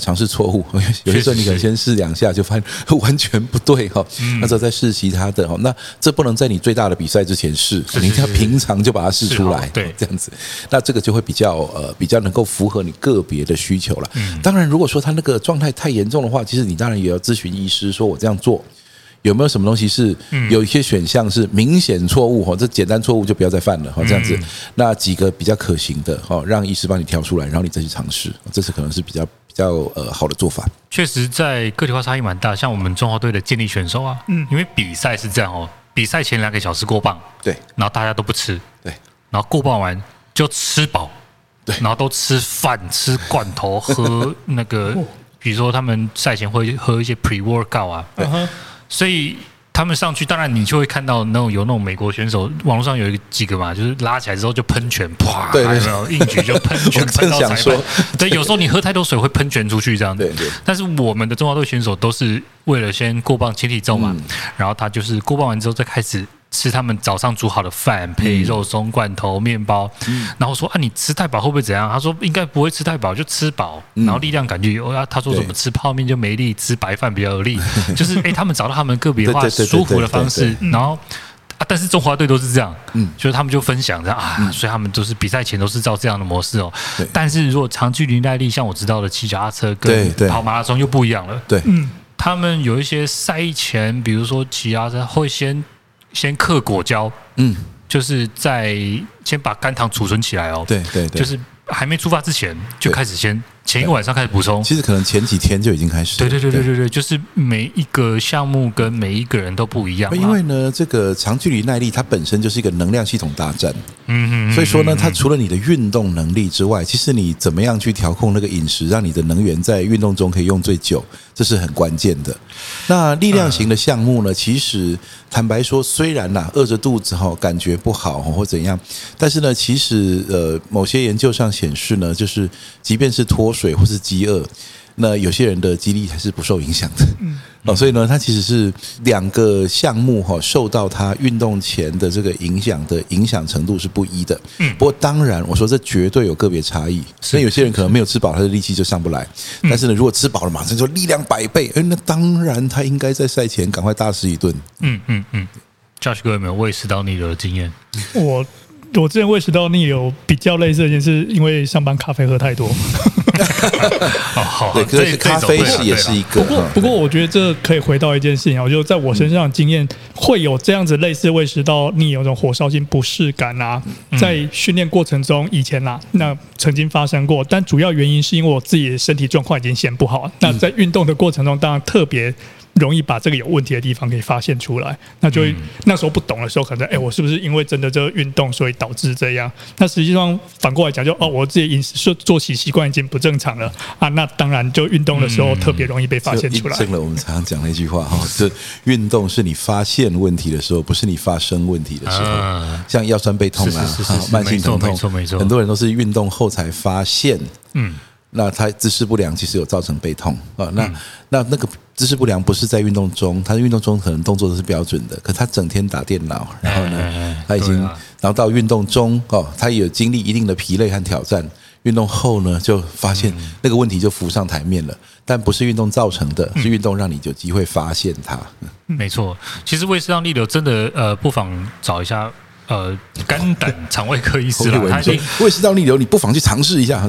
尝试错误，有些时候你可能先试两下就发现完全不对哈，那之后再试其他的哈。那这不能在你最大的比赛之前试，你一定要平常就把它试出来，对，这样子。那这个就会比较能够符合你个别的需求了。当然，如果说他那个状态太严重的话，其实你当然也要咨询医师，说我这样做。有没有什么东西是有一些选项是明显错误哈？这简单错误就不要再犯了哈，这样子。那几个比较可行的哈，让医师帮你挑出来，然后你再去尝试，这是可能是比较好的做法。确实，在个体化差异蛮大，像我们中华队的健力选手啊，因为比赛是这样哦，比赛前2个小时过磅，对，然后大家都不吃，对，然后过磅完就吃饱，对，然后都吃饭、吃罐头、喝那个，比如说他们赛前会喝一些 pre-workout 啊，对。所以他们上去，当然你就会看到有那种美国选手，网络上有几个嘛，就是拉起来之后就喷泉，啪，对，然后硬举就喷泉喷到裁判。对，有时候你喝太多水会喷泉出去这样。对。但是我们的中华队选手都是为了先过磅轻体重嘛，然后他就是过磅完之后再开始吃他们早上煮好的饭配肉松、罐头、面包，然后说啊你吃太饱会不会怎样？他说应该不会吃太饱，就吃饱，然后力量感觉有。他说怎么吃泡面就没力，吃白饭比较有力，就是他们找到他们个别化舒服的方式，然后啊，但是中华队都是这样，就是他们就分享这样啊，所以他们都是比赛前都是照这样的模式哦。但是如果长距离耐力，像我知道的骑脚踏车跟跑马拉松又不一样了。对，他们有一些赛前，比如说骑脚踏车会先嗑果胶，就是在先把肝糖储存起来哦。对对对，就是还没出发之前就开始先。前一个晚上开始补充，其实可能前几天就已经开始了。对，就是每一个项目跟每一个人都不一样。因为呢，这个长距离耐力它本身就是一个能量系统大战，所以说呢，它除了你的运动能力之外，其实你怎么样去调控那个饮食，让你的能源在运动中可以用最久，这是很关键的。那力量型的项目呢，其实坦白说，虽然啦饿着肚子哈感觉不好或怎样，但是呢，其实某些研究上显示呢，就是即便是脱水或是饥饿，那有些人的肌力还是不受影响的。所以呢，它其实是两个项目受到它运动前的这个影响程度是不一的。不过当然，我说这绝对有个别差异。所以有些人可能没有吃饱，他的力气就上不来。但是呢，如果吃饱了，马上就力量百倍。那当然，他应该在赛前赶快大吃一顿。Josh 哥有没有胃食道逆流的经验？我之前胃食道逆流比较类似的一件事，因为上班咖啡喝太多。好，对，可是咖啡也是一个。不过，我觉得这可以回到一件事情，我就在我身上的经验会有这样子类似胃食道逆流这种火烧心不适感啊，在训练过程中以前啊，那曾经发生过，但主要原因是因为我自己的身体状况已经先不好，那在运动的过程中当然特别容易把这个有问题的地方给发现出来，那就那时候不懂的时候，可能我是不是因为真的这个运动所以导致这样？那实际上反过来讲，就我自己饮食作息习惯已经不正常了啊，那当然就运动的时候特别容易被发现出来。印证了我们常常讲那句话哈，是运动是你发现问题的时候，不是你发生问题的时候。像腰酸背痛啊，慢性疼痛，很多人都是运动后才发现。那他姿势不良其实有造成背痛啊，那个姿势不良不是在运动中，他在运动中可能动作都是标准的，可他整天打电脑，然后呢，他已经，然后到运动中他也有经历一定的疲累和挑战，运动后呢就发现那个问题就浮上台面了，但不是运动造成的，是运动让你有机会发现它。没错，其实胃食道逆流真的不妨找一下。肝胆肠胃科医师啦，他胃食道逆流，你不妨去尝试一下。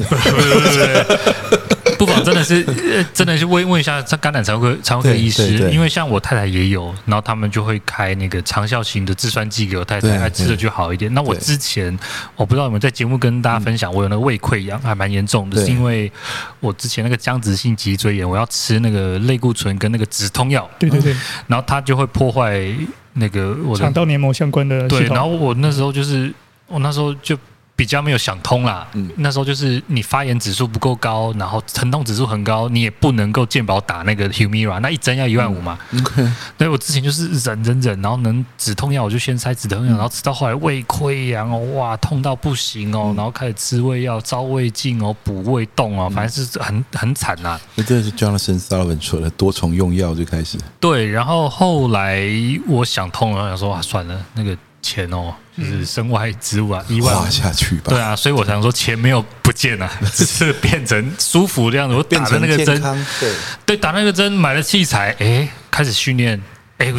不妨真的是问一下肝胆肠胃科医师，因为像我太太也有，然后他们就会开那个长效型的制酸剂给我太太，还吃的就好一点。那我之前我不知道有没有在节目跟大家分享，我有那个胃溃疡还蛮严重的，是因为我之前那个僵直性脊椎炎，我要吃那个类固醇跟那个止痛药，对，然后它就会破坏。那个我的肠道黏膜相关的系统，对，然后我那时候就比较没有想通啦，那时候就是你发炎指数不够高，然后疼痛指数很高，你也不能够健保打那个 Humira， 那一针要15000嘛，对，我之前就是忍，然后能止痛药我就先塞止痛药，然后吃到后来胃溃疡哦，哇，痛到不行哦，然后开始吃胃药、照胃镜哦、补胃洞哦，反正是很惨啦。那这是 Jonathan Sullivan 说的多重用药就开始。对，然后后来我想通了，想说啊，算了，那个。钱哦，就是身外之物啊，意外花下去吧。对啊，所以我常说钱没有不见啊，只是变成舒服这样子。我打的那个针，对，打那个针买了器材，开始训练，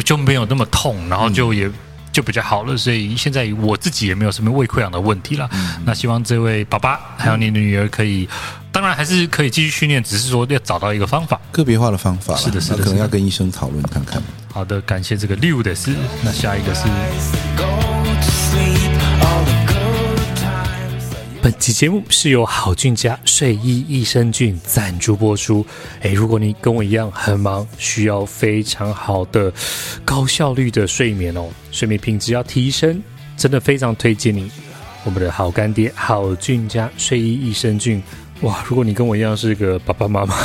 就没有那么痛，然后就也就比较好了。所以现在我自己也没有什么胃溃疡的问题了。那希望这位爸爸还有你的女儿可以。当然还是可以继续训练，只是说要找到一个方法，个别化的方法啦。是的，可能要跟医生讨论看看。好的，感谢这个六的是，那下一个是。本期节目是由好菌家睡衣益生菌赞助播出。如果你跟我一样很忙，需要非常好的高效率的睡眠哦，睡眠品质要提升，真的非常推荐你我们的好干爹好菌家睡衣益生菌。哇！如果你跟我一样是个爸爸妈妈，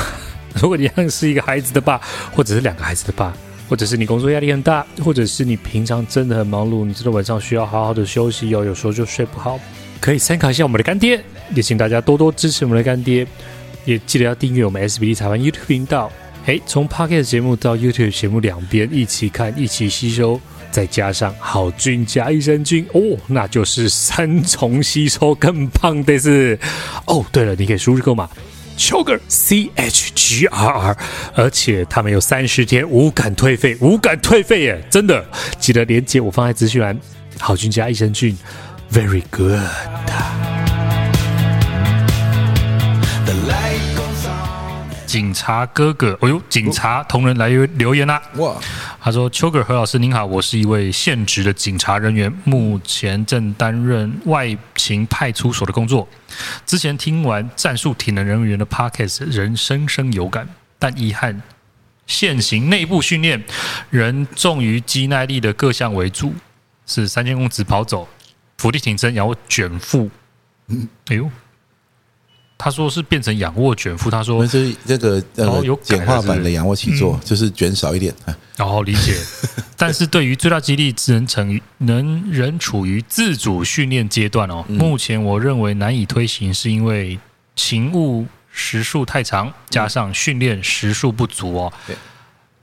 如果你一样是一个孩子的爸，或者是两个孩子的爸，或者是你工作压力很大，或者是你平常真的很忙碌，你真的晚上需要好好的休息哦，有时候就睡不好，可以参考一下我们的干爹，也请大家多多支持我们的干爹，也记得要订阅我们 SBD 台湾 YouTube 频道。从 Podcast 节目到 YouTube 节目两边一起看，一起吸收。再加上好菌加益生菌哦，那就是3重吸收更棒的是。哦，对了，你可以输入购码 Choker CHGRR， 而且他们有30天无感退费耶，真的，记得连结我放在资讯栏。好菌加益生菌 ，Very good。警察哥哥，哎呦，警察同仁来留言啦！哇，他说 ：“Chugger 何老师您好，我是一位现职的警察人员，目前正担任外勤派出所的工作。之前听完战术体能人员的 podcast， 人深深有感，但遗憾现行内部训练人重于肌耐力的各项为主，是3000公尺跑走、伏地挺身、仰卧卷腹。哎呦。”他说是变成仰卧卷腹，他说就是这个简化版的仰卧起坐，就是卷少一点。哦，理解。但是对于最大肌力能仍处于自主训练阶段哦。目前我认为难以推行，是因为勤务时数太长，加上训练时数不足哦。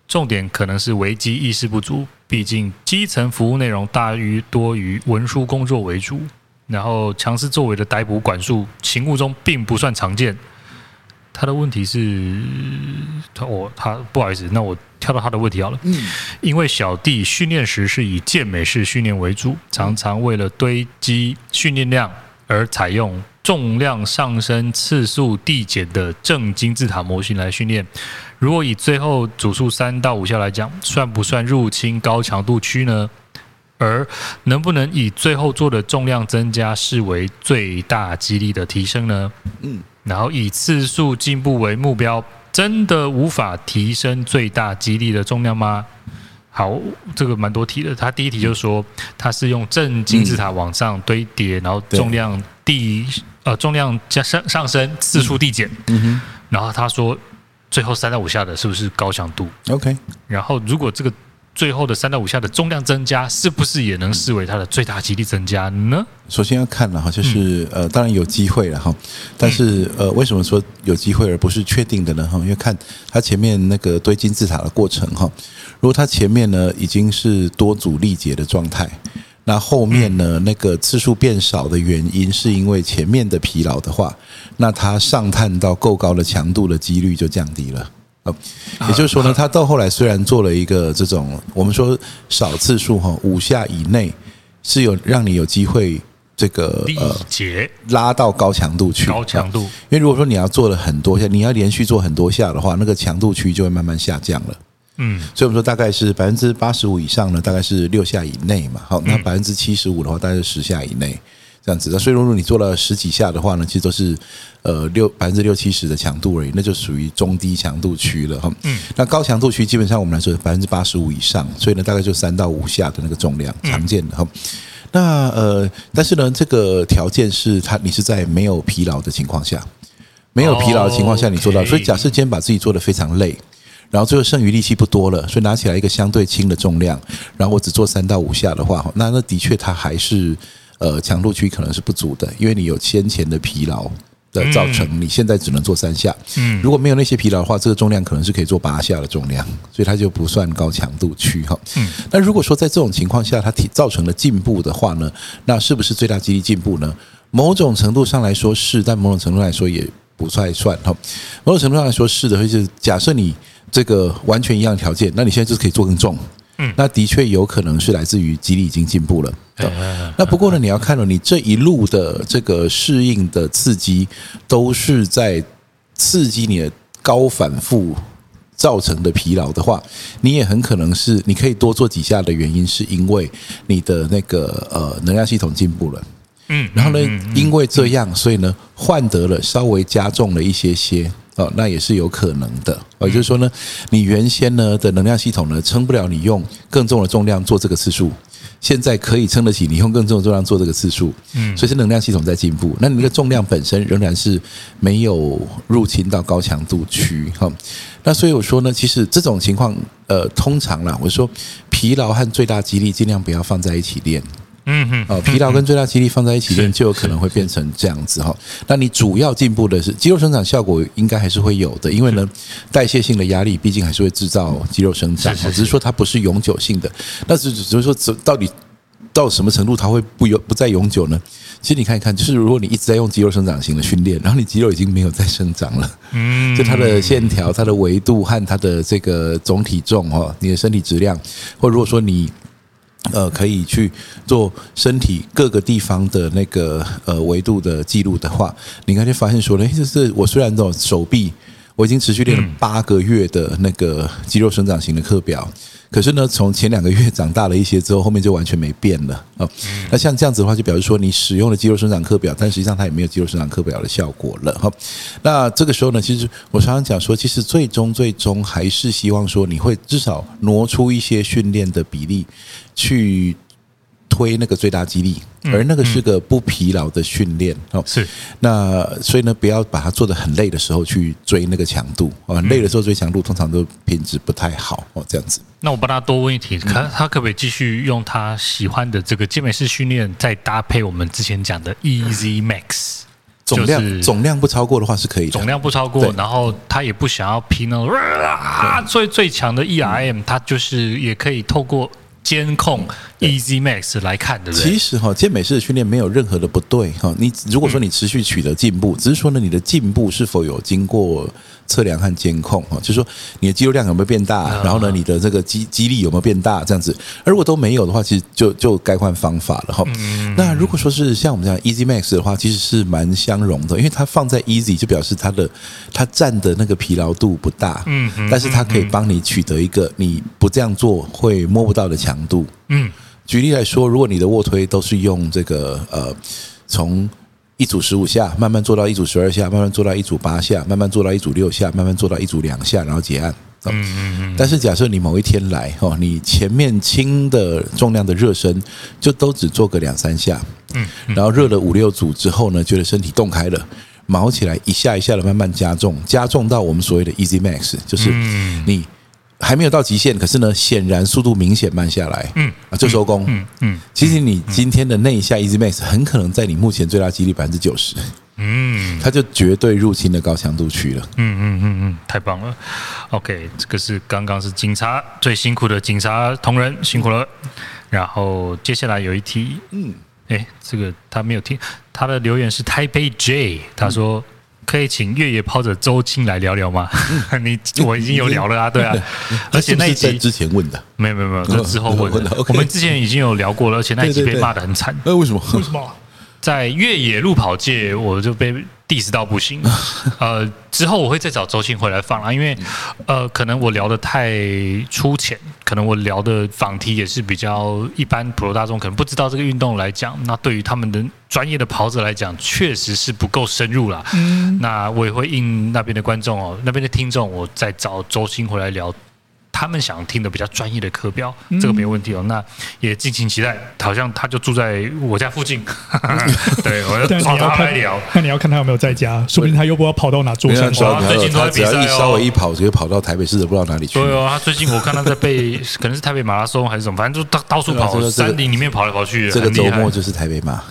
重点可能是危机意识不足，毕竟基层服务内容大于多于文书工作为主。然后强势作为的逮捕管束，勤务中并不算常见。他的问题是，他不好意思，那我跳到他的问题好了。因为小弟训练时是以健美式训练为主，常常为了堆积训练量而采用重量上升次数递减的正金字塔模型来训练。如果以最后组数3到5下来讲，算不算入侵高强度区呢？而能不能以最后做的重量增加视为最大肌力的提升呢？然后以次数进步为目标，真的无法提升最大肌力的重量吗？好，这个蛮多题的。他第一题就是说，他是用正金字塔往上堆叠，然后重量加上升，次数递减。然后他说，最后3到5下的是不是高强度 ？OK。然后如果这个最后的3到5下的重量增加，是不是也能视为它的最大肌力增加呢？首先要看了，就是当然有机会了，但是为什么说有机会而不是确定的呢？因为看它前面那个堆金字塔的过程，如果它前面呢已经是多组力竭的状态，那后面呢那个次数变少的原因是因为前面的疲劳的话，那它上探到够高的强度的几率就降低了。也就是说呢，他到后来虽然做了一个这种我们说少次数5下以内是有让你有机会这个拉到高强度去，因为如果说你要做了很多下，你要连续做很多下的话，那个强度区就会慢慢下降了。所以我们说大概是85%以上呢，大概是6下以内嘛。好，那75%的话，大概是10下以内。这样子，所以如果你做了10几下的话呢，其实都是6%-70%的强度而已，那就属于中低强度区了。那高强度区基本上我们来说85%以上，所以呢大概就3到5下的那个重量常见的。那但是呢，这个条件是你是在没有疲劳的情况下，你做到。所以假设今天把自己做得非常累，然后最后剩余力气不多了，所以拿起来一个相对轻的重量，然后我只做3到5下的话，那的确它还是。强度区可能是不足的，因为你有先前的疲劳的造成，你现在只能做3下。如果没有那些疲劳的话，这个重量可能是可以做8下的重量，所以它就不算高强度区。那如果说在这种情况下，它造成了进步的话呢，那是不是最大肌力进步呢？某种程度上来说是，但某种程度来说也不太算。某种程度上来说是的，就是假设你这个完全一样的条件，那你现在就是可以做更重。那的确有可能是来自于肌力已经进步了。那不过呢，你要看到你这一路的这个适应的刺激，都是在刺激你的高反复造成的疲劳的话，你也很可能是你可以多做几下的原因，是因为你的那个能量系统进步了。然后呢，因为这样，所以呢，换得了稍微加重了一些。那也是有可能的。也就是说呢，你原先呢的能量系统呢撑不了你用更重的重量做这个次数，现在可以撑得起你用更重的重量做这个次数。所以是能量系统在进步，那你的重量本身仍然是没有入侵到高强度区。那所以我说呢，其实这种情况通常啦，我说疲劳和最大肌力尽量不要放在一起练。疲劳跟最大肌力放在一起练，就有可能会变成这样子。那你主要进步的是肌肉生长效果，应该还是会有的，因为呢，代谢性的压力毕竟还是会制造肌肉生长，只是说它不是永久性的。那只是说到底到什么程度它会不再永久呢？其实你看一看，就是如果你一直在用肌肉生长型的训练，然后你肌肉已经没有再生长了，就它的线条、它的维度和它的这个总体重、哦、你的身体质量，或如果说你可以去做身体各个地方的那个维度的记录的话，你应该就发现说，就是我虽然这种手臂，我已经持续练了8个月的那个肌肉生长型的课表。可是呢，从前2个月长大了一些之后，后面就完全没变了、哦、那像这样子的话，就表示说你使用了肌肉生长课表，但实际上它也没有肌肉生长课表的效果了、哦、那这个时候呢，其实我常常讲说，其实最终还是希望说你会至少挪出一些训练的比例去推那个最大肌力，而那个是个不疲劳的训练、哦、是。那所以呢，不要把它做得很累的时候去追那个强度、哦、很累的时候追强度通常都品质不太好、哦、这样子。那我帮他多问一题，他可不可以继续用他喜欢的这个健美式训练，再搭配我们之前讲的 Easy Max 总量不超过的话是可以的，总量不超过，然后他也不想要拼那种最强的 ERM， 他就是也可以透过监控 Easy Max 来看，对不对？其实健美式的训练没有任何的不对，你如果说你持续取得进步，只是说呢，你的进步是否有经过测量和监控，就是说你的肌肉量有没有变大，然后呢，你的这个肌力有没有变大，这样子。而如果都没有的话，其实就该换方法了。那如果说是像我们讲 Easy Max 的话，其实是蛮相容的，因为它放在 Easy 就表示它占的那个疲劳度不大，但是它可以帮你取得一个你不这样做会摸不到的强度。举例来说，如果你的卧推都是用这个从一组15下慢慢做到一组12下，慢慢做到一组8下，慢慢做到一组6下，慢慢做到一组2下，然后结案。但是假设你某一天来，你前面轻的重量的热身就都只做个2-3下，然后热了5-6组之后呢，觉得身体动开了，毛起来，一下一下的慢慢加重到我们所谓的 Easy Max， 就是你还没有到极限，可是呢，显然速度明显慢下来，就收工。其实你今天的那一下 Easy Max 很可能在你目前最大肌力90%，它就绝对入侵了高强度区了。太棒了。OK， 这个是刚刚是警察最辛苦的警察同仁辛苦了。然后接下来有一题，这个他没有听，他的留言是台北 J， 他说。可以请越野跑者周青来聊聊吗？我已经有聊了啊，对啊，而且那一集之前问的，没有，这之后问的。我们之前已经有聊过了，而且那一集被骂得很惨。为什么？在越野路跑界，我就被 diss 到不行。之后我会再找周青回来放啦，因为可能我聊得太粗浅，可能我聊的访题也是比较一般普罗大众可能不知道这个运动来讲，那对于他们的专业的跑者来讲，确实是不够深入啦。那我也会应那边的观众哦，那边的听众，我再找周青回来聊。他们想听的比较专业的课表，这个没有问题哦。那也敬请期待，好像他就住在我家附近，对，我要找他来聊。那你要看他有没有在家，说不定他又不知道跑到哪座山。最近都在比赛哦，只要稍微一跑，就跑到台北市的不知道哪里去。对哦，他最近我看他在可能是台北马拉松还是什么，反正就到处跑，山林里面跑来跑去。这个周末就是台北马。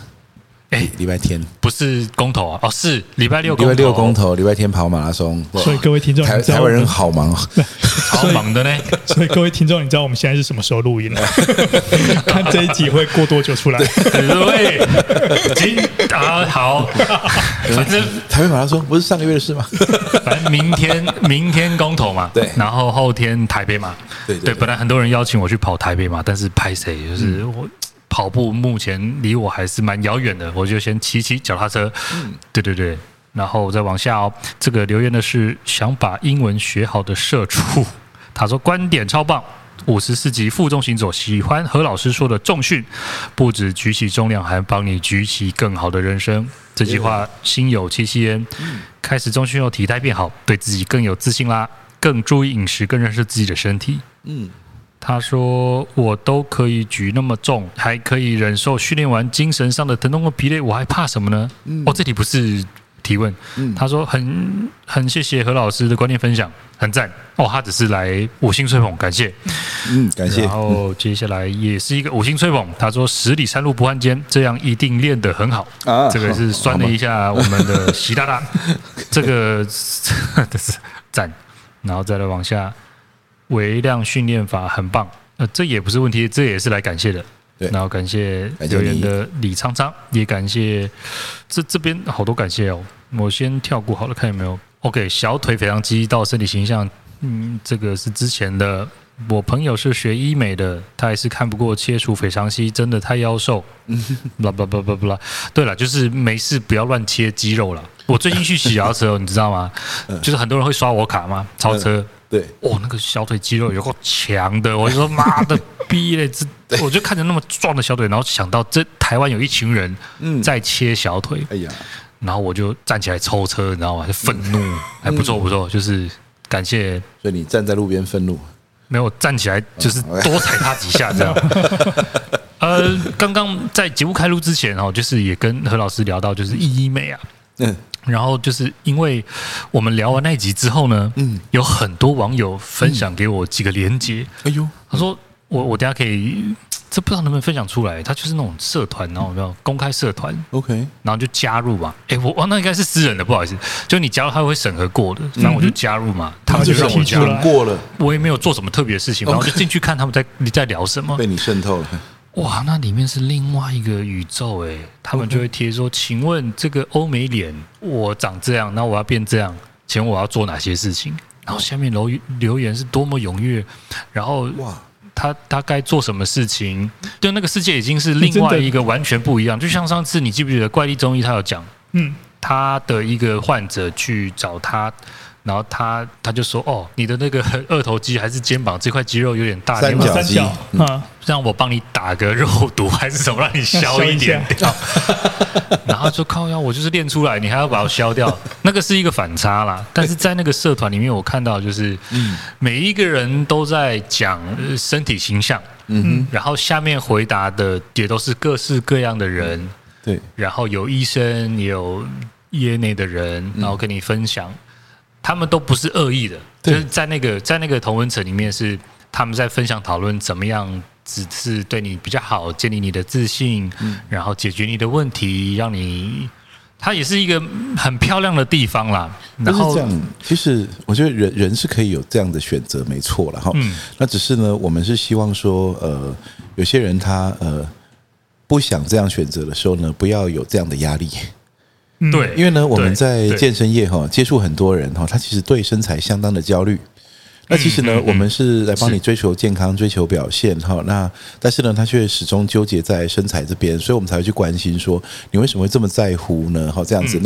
礼拜天不是公投啊？哦，是礼拜六公投，礼拜天跑马拉松。所以各位听众，台湾人好忙，超忙的呢。所以各位听众，你知道我们现在是什么时候录音了？看这一集会过多久出来？对，好，反正台北马拉松不是上个月的事吗？反正明天公投嘛，对，然后后天台北嘛，对。本来很多人邀请我去跑台北嘛，但是拍谁就是我。跑步目前离我还是蛮遥远的，我就先骑脚踏车。对，然后再往下哦。这个留言的是想把英文学好的社畜，他说观点超棒，54集负重行走，喜欢何老师说的重训，不止举起重量，还帮你举起更好的人生。这句话心有戚戚焉。开始重训后体态变好，对自己更有自信啦，更注意饮食，更认识自己的身体。他说：“我都可以举那么重，还可以忍受训练完精神上的疼痛和疲累，我还怕什么呢？”这里不是提问。他说很谢谢何老师的观念分享，很赞哦。他只是来5星吹捧，感谢。感谢。然后接下来也是一个5星吹捧，他说10里3路不换肩，这样一定练得很好。这个是酸了一下我们的习大大，这个是赞。然后再来往下。微量训练法很棒，这也不是问题，这也是来感谢的。对，然后感谢留言的李昌昌，也感谢这边好多感谢哦。我先跳过好了，看有没有 OK。小腿肥肠肌到身体形象，这个是之前的。我朋友是学医美的，他也是看不过切除肥肠肌，真的太妖瘦。blah blah blah blah blah。对了，就是没事不要乱切肌肉了。我最近去洗牙的时候，你知道吗？就是很多人会刷我卡嘛，超车。对，哦，那个小腿肌肉有够强的，我就说妈的逼嘞！我就看着那么壮的小腿，然后想到这台湾有一群人在切小腿，哎呀，然后我就站起来抽车，你知道吗？就愤怒，还不错不错，就是感谢。所以你站在路边愤怒。没有站起来，就是多踩他几下这样。刚刚在节目开录之前就是也跟何老师聊到就是医美啊，然后就是因为我们聊完那一集之后呢，有很多网友分享给我几个连结，哎呦，他说我等一下可以，这不知道能不能分享出来，他就是那种社团，然后有没有公开社团 ，OK， 然后就加入嘛，哎，我那应该是私人的，不好意思，就你加入他会审核过的，然后我就加入嘛，他就让我加入过了，我也没有做什么特别的事情，然后就进去看他们在聊什么，被你渗透了。哇，那里面是另外一个宇宙哎，他们就会贴说，请问这个欧美脸，我长这样，那我要变这样，请问我要做哪些事情？然后下面留言是多么踊跃，然后哇。他该做什么事情？对，那个世界已经是另外一个完全不一样。就像上次你记不记得怪力中医他有讲，他的一个患者去找他，然后他就说：“哦，你的那个二头肌还是肩膀这块肌肉有点大，三角肌让我帮你打个肉毒还是什么，让你消一点掉。”然后就靠腰，我就是练出来，你还要把我消掉，那个是一个反差啦。但是在那个社团里面，我看到就是每一个人都在讲身体形象，然后下面回答的也都是各式各样的人，对，然后有医生，也有业内的人，然后跟你分享。他们都不是恶意的，就是在那个同温层里面是他们在分享讨论怎么样只是对你比较好，建立你的自信，然后解决你的问题，让你它也是一个很漂亮的地方啦。然后这样，其实我觉得人是可以有这样的选择，没错了哈。那只是呢，我们是希望说，有些人他不想这样选择的时候呢，不要有这样的压力。对，因为呢，我们在健身业哈接触很多人哈，他其实对身材相当的焦虑。那其实呢，我们是来帮你追求健康、追求表现哈。那但是呢，他却始终纠结在身材这边，所以我们才会去关心说你为什么会这么在乎呢？哈，这样子，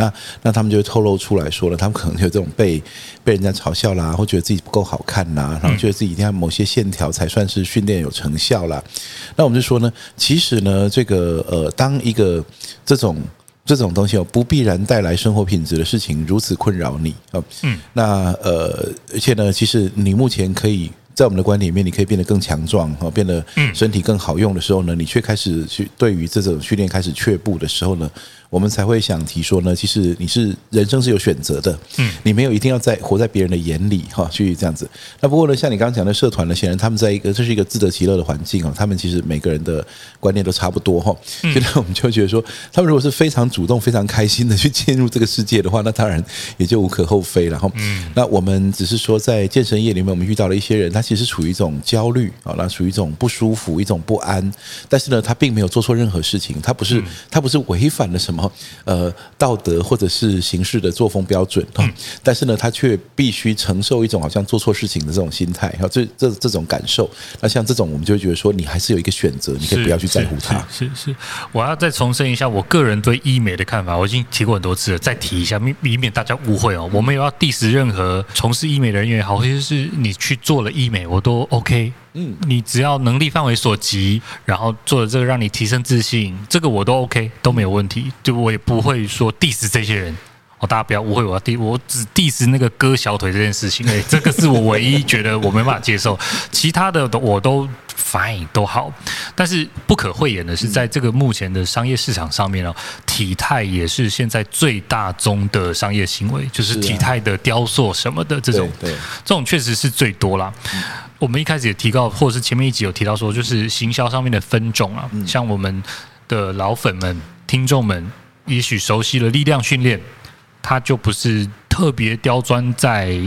那他们就会透露出来说了，他们可能有这种被人家嘲笑啦，或觉得自己不够好看啦，然后觉得自己一定要某些线条才算是训练有成效啦。那我们就说呢，其实呢，这个当一个这种东西不必然带来生活品质的事情如此困扰你那而且呢，其实你目前可以在我们的观点里面，你可以变得更强壮，变得身体更好用的时候呢，你却开始去对于这种训练开始却步的时候呢，我们才会想提说呢，其实你是人生是有选择的，你没有一定要活在别人的眼里哈，去这样子。那不过呢，像你刚刚讲的社团呢，显然他们在一个这是一个自得其乐的环境，他们其实每个人的观念都差不多哈，所以我们就觉得说，他们如果是非常主动、非常开心的去进入这个世界的话，那当然也就无可厚非了哈。那我们只是说，在健身业里面，我们遇到了一些人，他其实处于一种焦虑啊，那处于一种不舒服、一种不安，但是呢，他并没有做错任何事情，他不是违反了什么。道德或者是形式的作风标准，但是呢，他却必须承受一种好像做错事情的这种心态，这种感受。那像这种，我们就会觉得说，你还是有一个选择，你可以不要去在乎它。是，我要再重申一下我个人对医美的看法，我已经提过很多次了，再提一下，以免大家误会哦。我没有要 diss 任何从事医美的人员也好，或者是你去做了医美，我都 OK。你只要能力范围所及，然后做的这个让你提升自信，这个我都 OK， 都没有问题。就我也不会说 diss 这些人，大家不要误会我，我只 diss 那个割小腿这件事情，这个是我唯一觉得我没办法接受，其他的我都 fine 都好。但是不可讳言的是，在这个目前的商业市场上面，体态也是现在最大宗的商业行为，就是体态的雕塑什么的这种确实是最多啦。我们一开始也提到，或者是前面一集有提到说，就是行销上面的分众啊，像我们的老粉们、听众们，也许熟悉了力量训练，它就不是特别刁钻在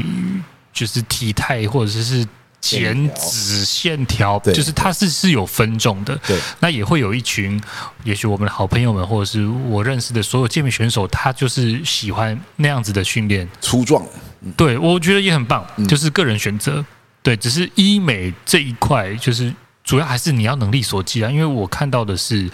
就是体态或者是减脂线条，就是它是有分众的。对，那也会有一群，也许我们的好朋友们，或者是我认识的所有健美选手，他就是喜欢那样子的训练，粗壮。对，我觉得也很棒，就是个人选择。对，只是医美这一块，就是主要还是你要能力所及啊。因为我看到的是，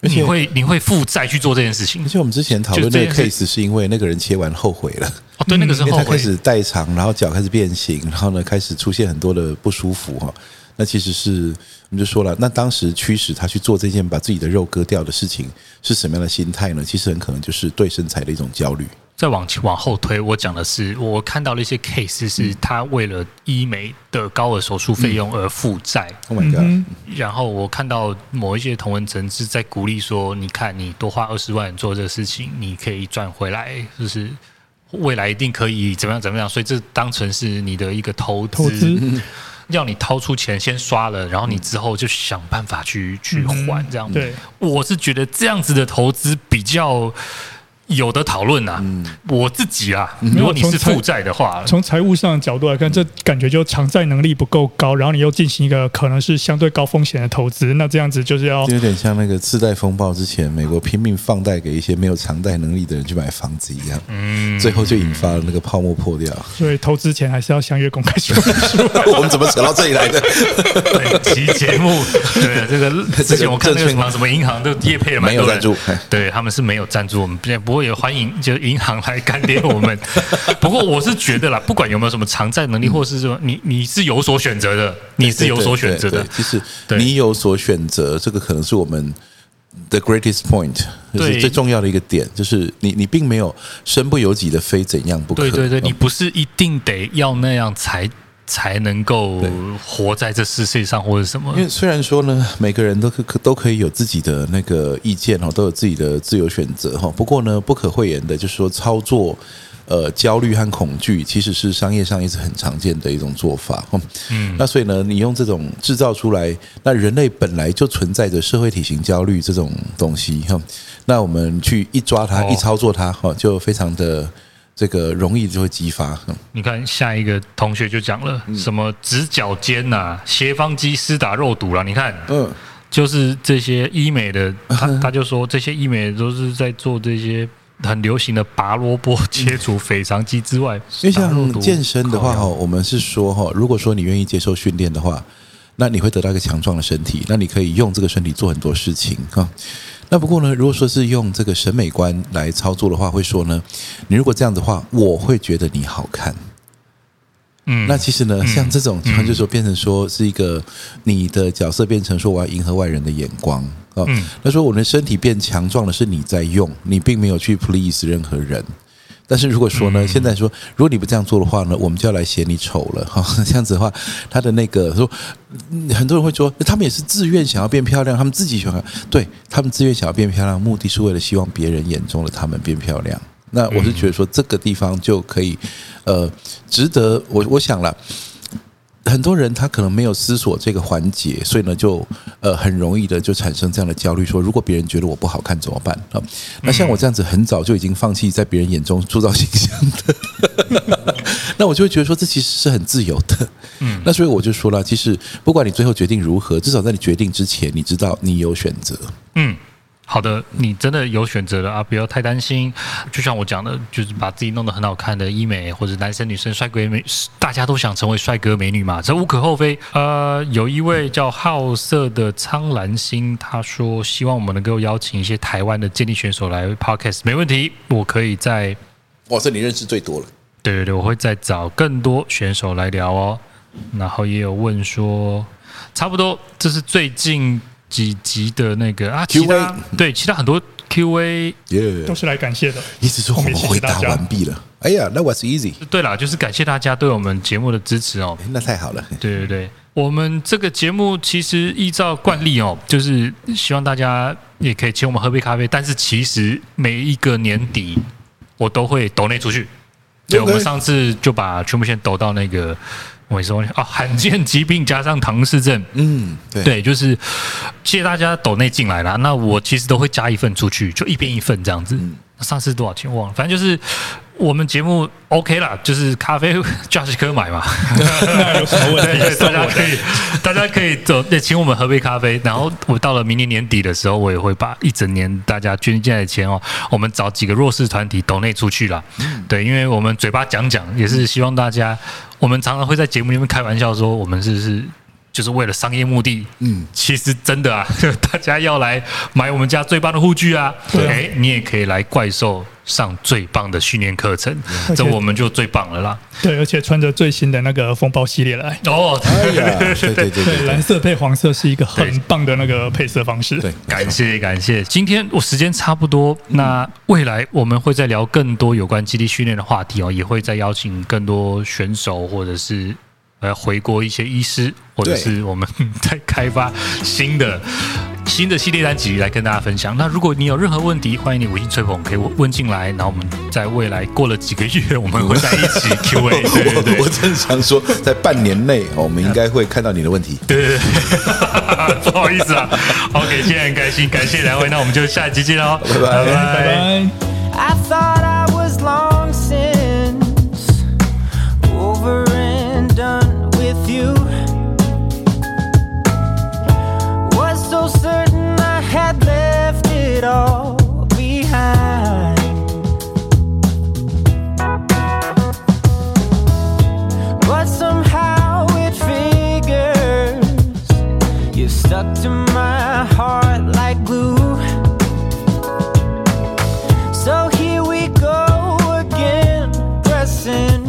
你会负债去做这件事情。而且我们之前讨论那个 case 是因为那个人切完后悔了。哦，对，那个是后悔。因为他开始代偿，然后脚开始变形，然后呢开始出现很多的不舒服哈。那其实是我们就说了，那当时驱使他去做这件把自己的肉割掉的事情是什么样的心态呢？其实很可能就是对身材的一种焦虑。再往后推，我讲的是我看到了一些 case 是他为了医美的高额手术费用而负债。Oh my god！ 然后我看到某一些同文层是在鼓励说，你看你多花20万做这个事情，你可以赚回来，就是未来一定可以怎么样怎么样。所以这当成是你的一个投资，要你掏出钱先刷了，然后你之后就想办法去还这样。对，我是觉得这样子的投资比较。有的讨论啊，我自己啊，如果你是负债的话，从财务上的角度来看，这感觉就偿债能力不够高，然后你又进行一个可能是相对高风险的投资，那这样子就是要有点像那个次贷风暴之前，美国拼命放贷给一些没有偿贷能力的人去买房子一样，最后就引发了那个泡沫破掉。所以投资前还是要详阅公开说明书。我们怎么扯到这里来的？本期节目，对这个之前我看那个什么银行都业配了蛮多人，没有赞助，对他们是没有赞助，我们不过也欢迎就银行来干爹我们。不过我是觉得啦，不管有没有什么偿债能力，或是说你是有所选择的，你是有所选择的。其实你有所选择，这个可能是我们 the greatest point， 就是最重要的一个点，就是你并没有身不由己的非怎样不可。对对对，你不是一定得要那样才能够活在这世界上或者什么？因为虽然说呢，每个人都可以有自己的那个意见都有自己的自由选择哈。不过呢，不可讳言的就是说，操作焦虑和恐惧，其实是商业上一直很常见的一种做法。那所以呢，你用这种制造出来，那人类本来就存在着社会体型焦虑这种东西哈。那我们去一抓它，一操作它哈，就非常的。这个容易就会激发。你看下一个同学就讲了，什么直角肩啊、斜方肌、施打肉毒啦、啊，你看，就是这些医美的，他就说这些医美都是在做这些很流行的拔萝卜、切除腓肠肌之外，因为像健身的话我们是说如果说你愿意接受训练的话，那你会得到一个强壮的身体，那你可以用这个身体做很多事情哈。那不过呢，如果说是用这个审美观来操作的话，会说呢，你如果这样的话，我会觉得你好看。那其实呢，像这种就是说变成说是一个你的角色变成说我要迎合外人的眼光啊。那说我的身体变强壮的是你在用，你并没有去 please 任何人。但是如果说呢，现在说如果你不这样做的话呢，我们就要来嫌你丑了哈。这样子的话，他的那个说，很多人会说，他们也是自愿想要变漂亮，他们自己想要，对他们自愿想要变漂亮，目的是为了希望别人眼中的他们变漂亮。那我是觉得说，这个地方就可以，值得我想了。很多人他可能没有思索这个环节，所以呢就很容易的就产生这样的焦虑，说如果别人觉得我不好看怎么办啊？那像我这样子很早就已经放弃在别人眼中塑造形象的，那我就会觉得说这其实是很自由的。那所以我就说了，其实不管你最后决定如何，至少在你决定之前，你知道你有选择。好的，你真的有选择了啊！不要太担心。就像我讲的，就是把自己弄得很好看的医美，或者男生女生帅哥美，大家都想成为帅哥美女嘛，这无可厚非。有一位叫好色的苍兰星，他说希望我们能够邀请一些台湾的健力选手来 podcast， 没问题，我可以在。哇，这你认识最多了。对对对，我会再找更多选手来聊哦。然后也有问说，差不多，这是最近。几集的那个啊，其他很多 Q&A 都是来感谢的，意思是我们回答完毕了。哎呀，那 was easy。对啦，就是感谢大家对我们节目的支持哦。那太好了。对对对，我们这个节目其实依照惯例哦，就是希望大家也可以请我们喝杯咖啡，但是其实每一个年底我都会donate出去。对，我们上次就把全部先抖到那个。我说啊，罕见疾病加上唐氏症，对，就是谢谢大家抖内进来啦。那我其实都会加一份出去，就一边一份这样子。上次多少钱忘了，反正就是我们节目 OK 啦，就是咖啡 Josh 可以买嘛，那有什么问题？对，大家可以走，请我们喝杯咖啡。然后我到了明年年底的时候，我也会把一整年大家捐进来的钱哦，我们找几个弱势团体donate出去啦。对，因为我们嘴巴讲讲，也是希望大家，我们常常会在节目里面开玩笑说，我们是。就是为了商业目的，其实真的啊，大家要来买我们家最棒的护具啊，对，你也可以来怪兽上最棒的训练课程，这我们就最棒了啦。对，而且穿着最新的那个风暴系列来哦，对，蓝色配黄色是一个很棒的那个配色方式。对，感谢。今天我时间差不多，那未来我们会再聊更多有关基地训练的话题哦，也会再邀请更多选手或者是。回国一些医师，或者是我们在开发新的系列单集来跟大家分享。那如果你有任何问题，欢迎你微信吹捧可以问进来，然后我们在未来过了几个月，我们会在一起 Q&A 。我真的想说，在半年内我们应该会看到你的问题。对，不好意思啊。OK， 今天很开心，感谢两位，那我们就下一集见喽，拜拜。Done with you, was so certain I had left it all behind. But somehow it figures you stuck to my heart like glue. So here we go again, pressing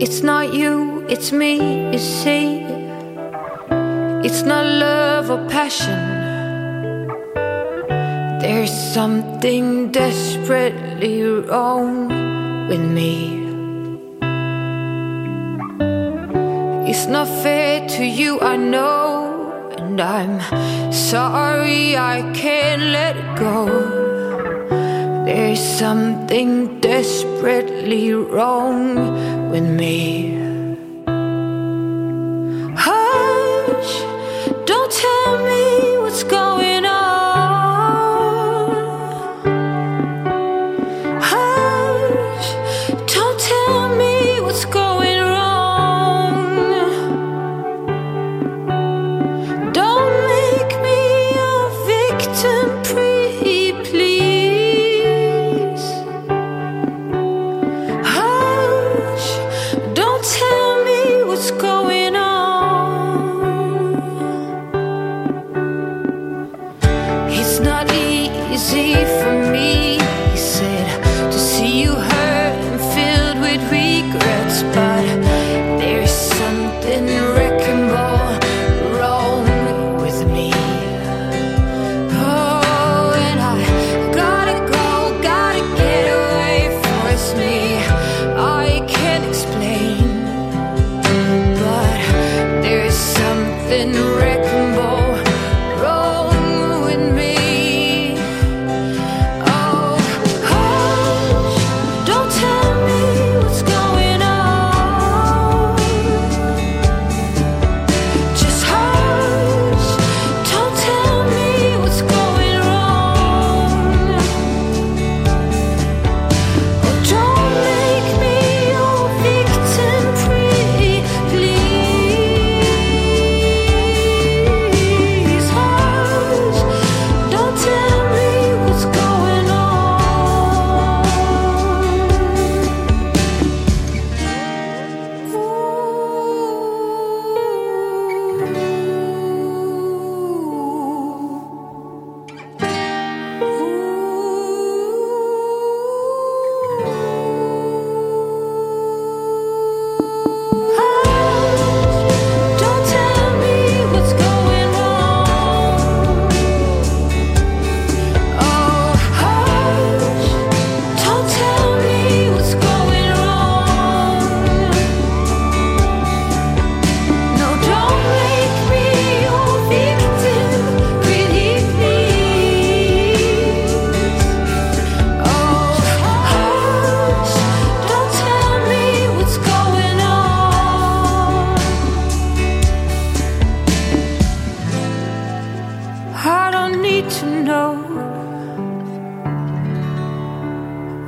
It's not you, it's me, you see. It's not love or passion. There's something desperately wrong with me. It's not fair to you, I know. And I'm sorry I can't let it go. There's something desperately wrong with me. Hush, don't tell me what's going on. Hush, don't tell me what's going wrong. Don't make me a victim,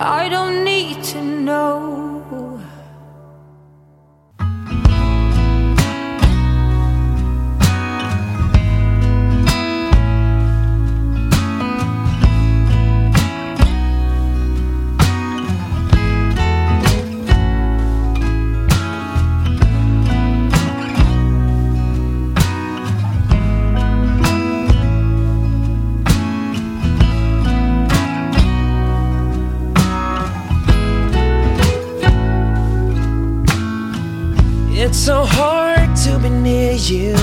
I don't need to know. It's so hard to be near you. You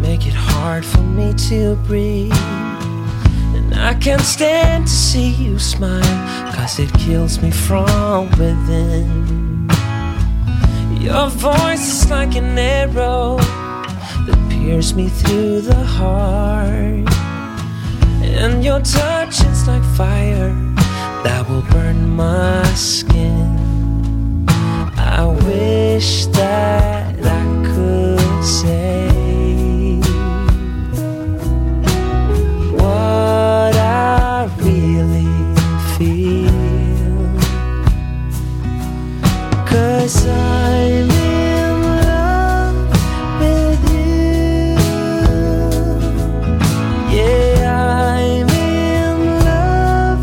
make it hard for me to breathe. And I can't stand to see you smile, 'cause it kills me from within. Your voice is like an arrow that pierces me through the heart. And your touch is like fire that will burn my skin. I wish that I could say what I really feel, 'cause I'm in love with you. Yeah, I'm in love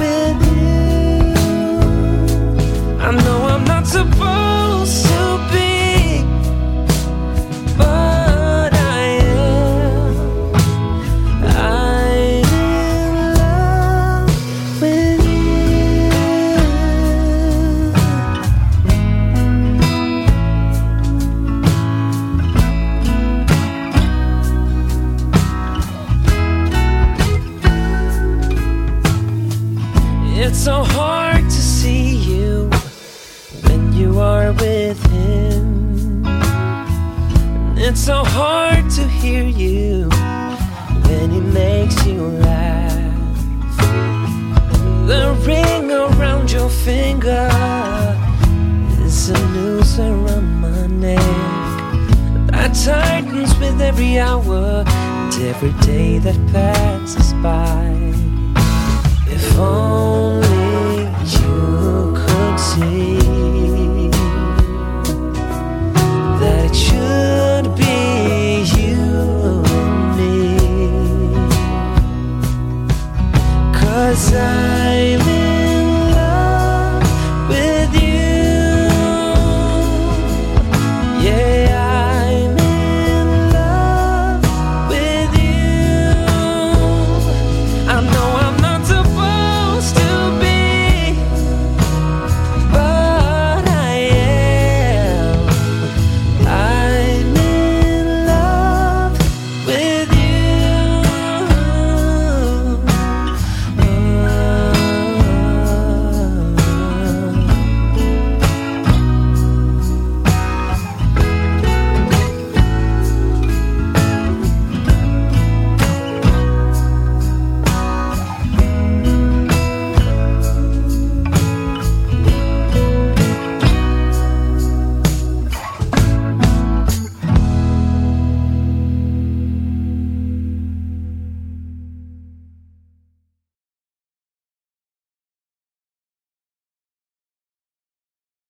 with you. it's so hard to see you when you are with him. And it's so hard to hear you when he makes you laugh. And the ring around your finger is a noose around my neck that tightens with every hour and every day that passes by. If only you could see that it should be you and me, 'cause I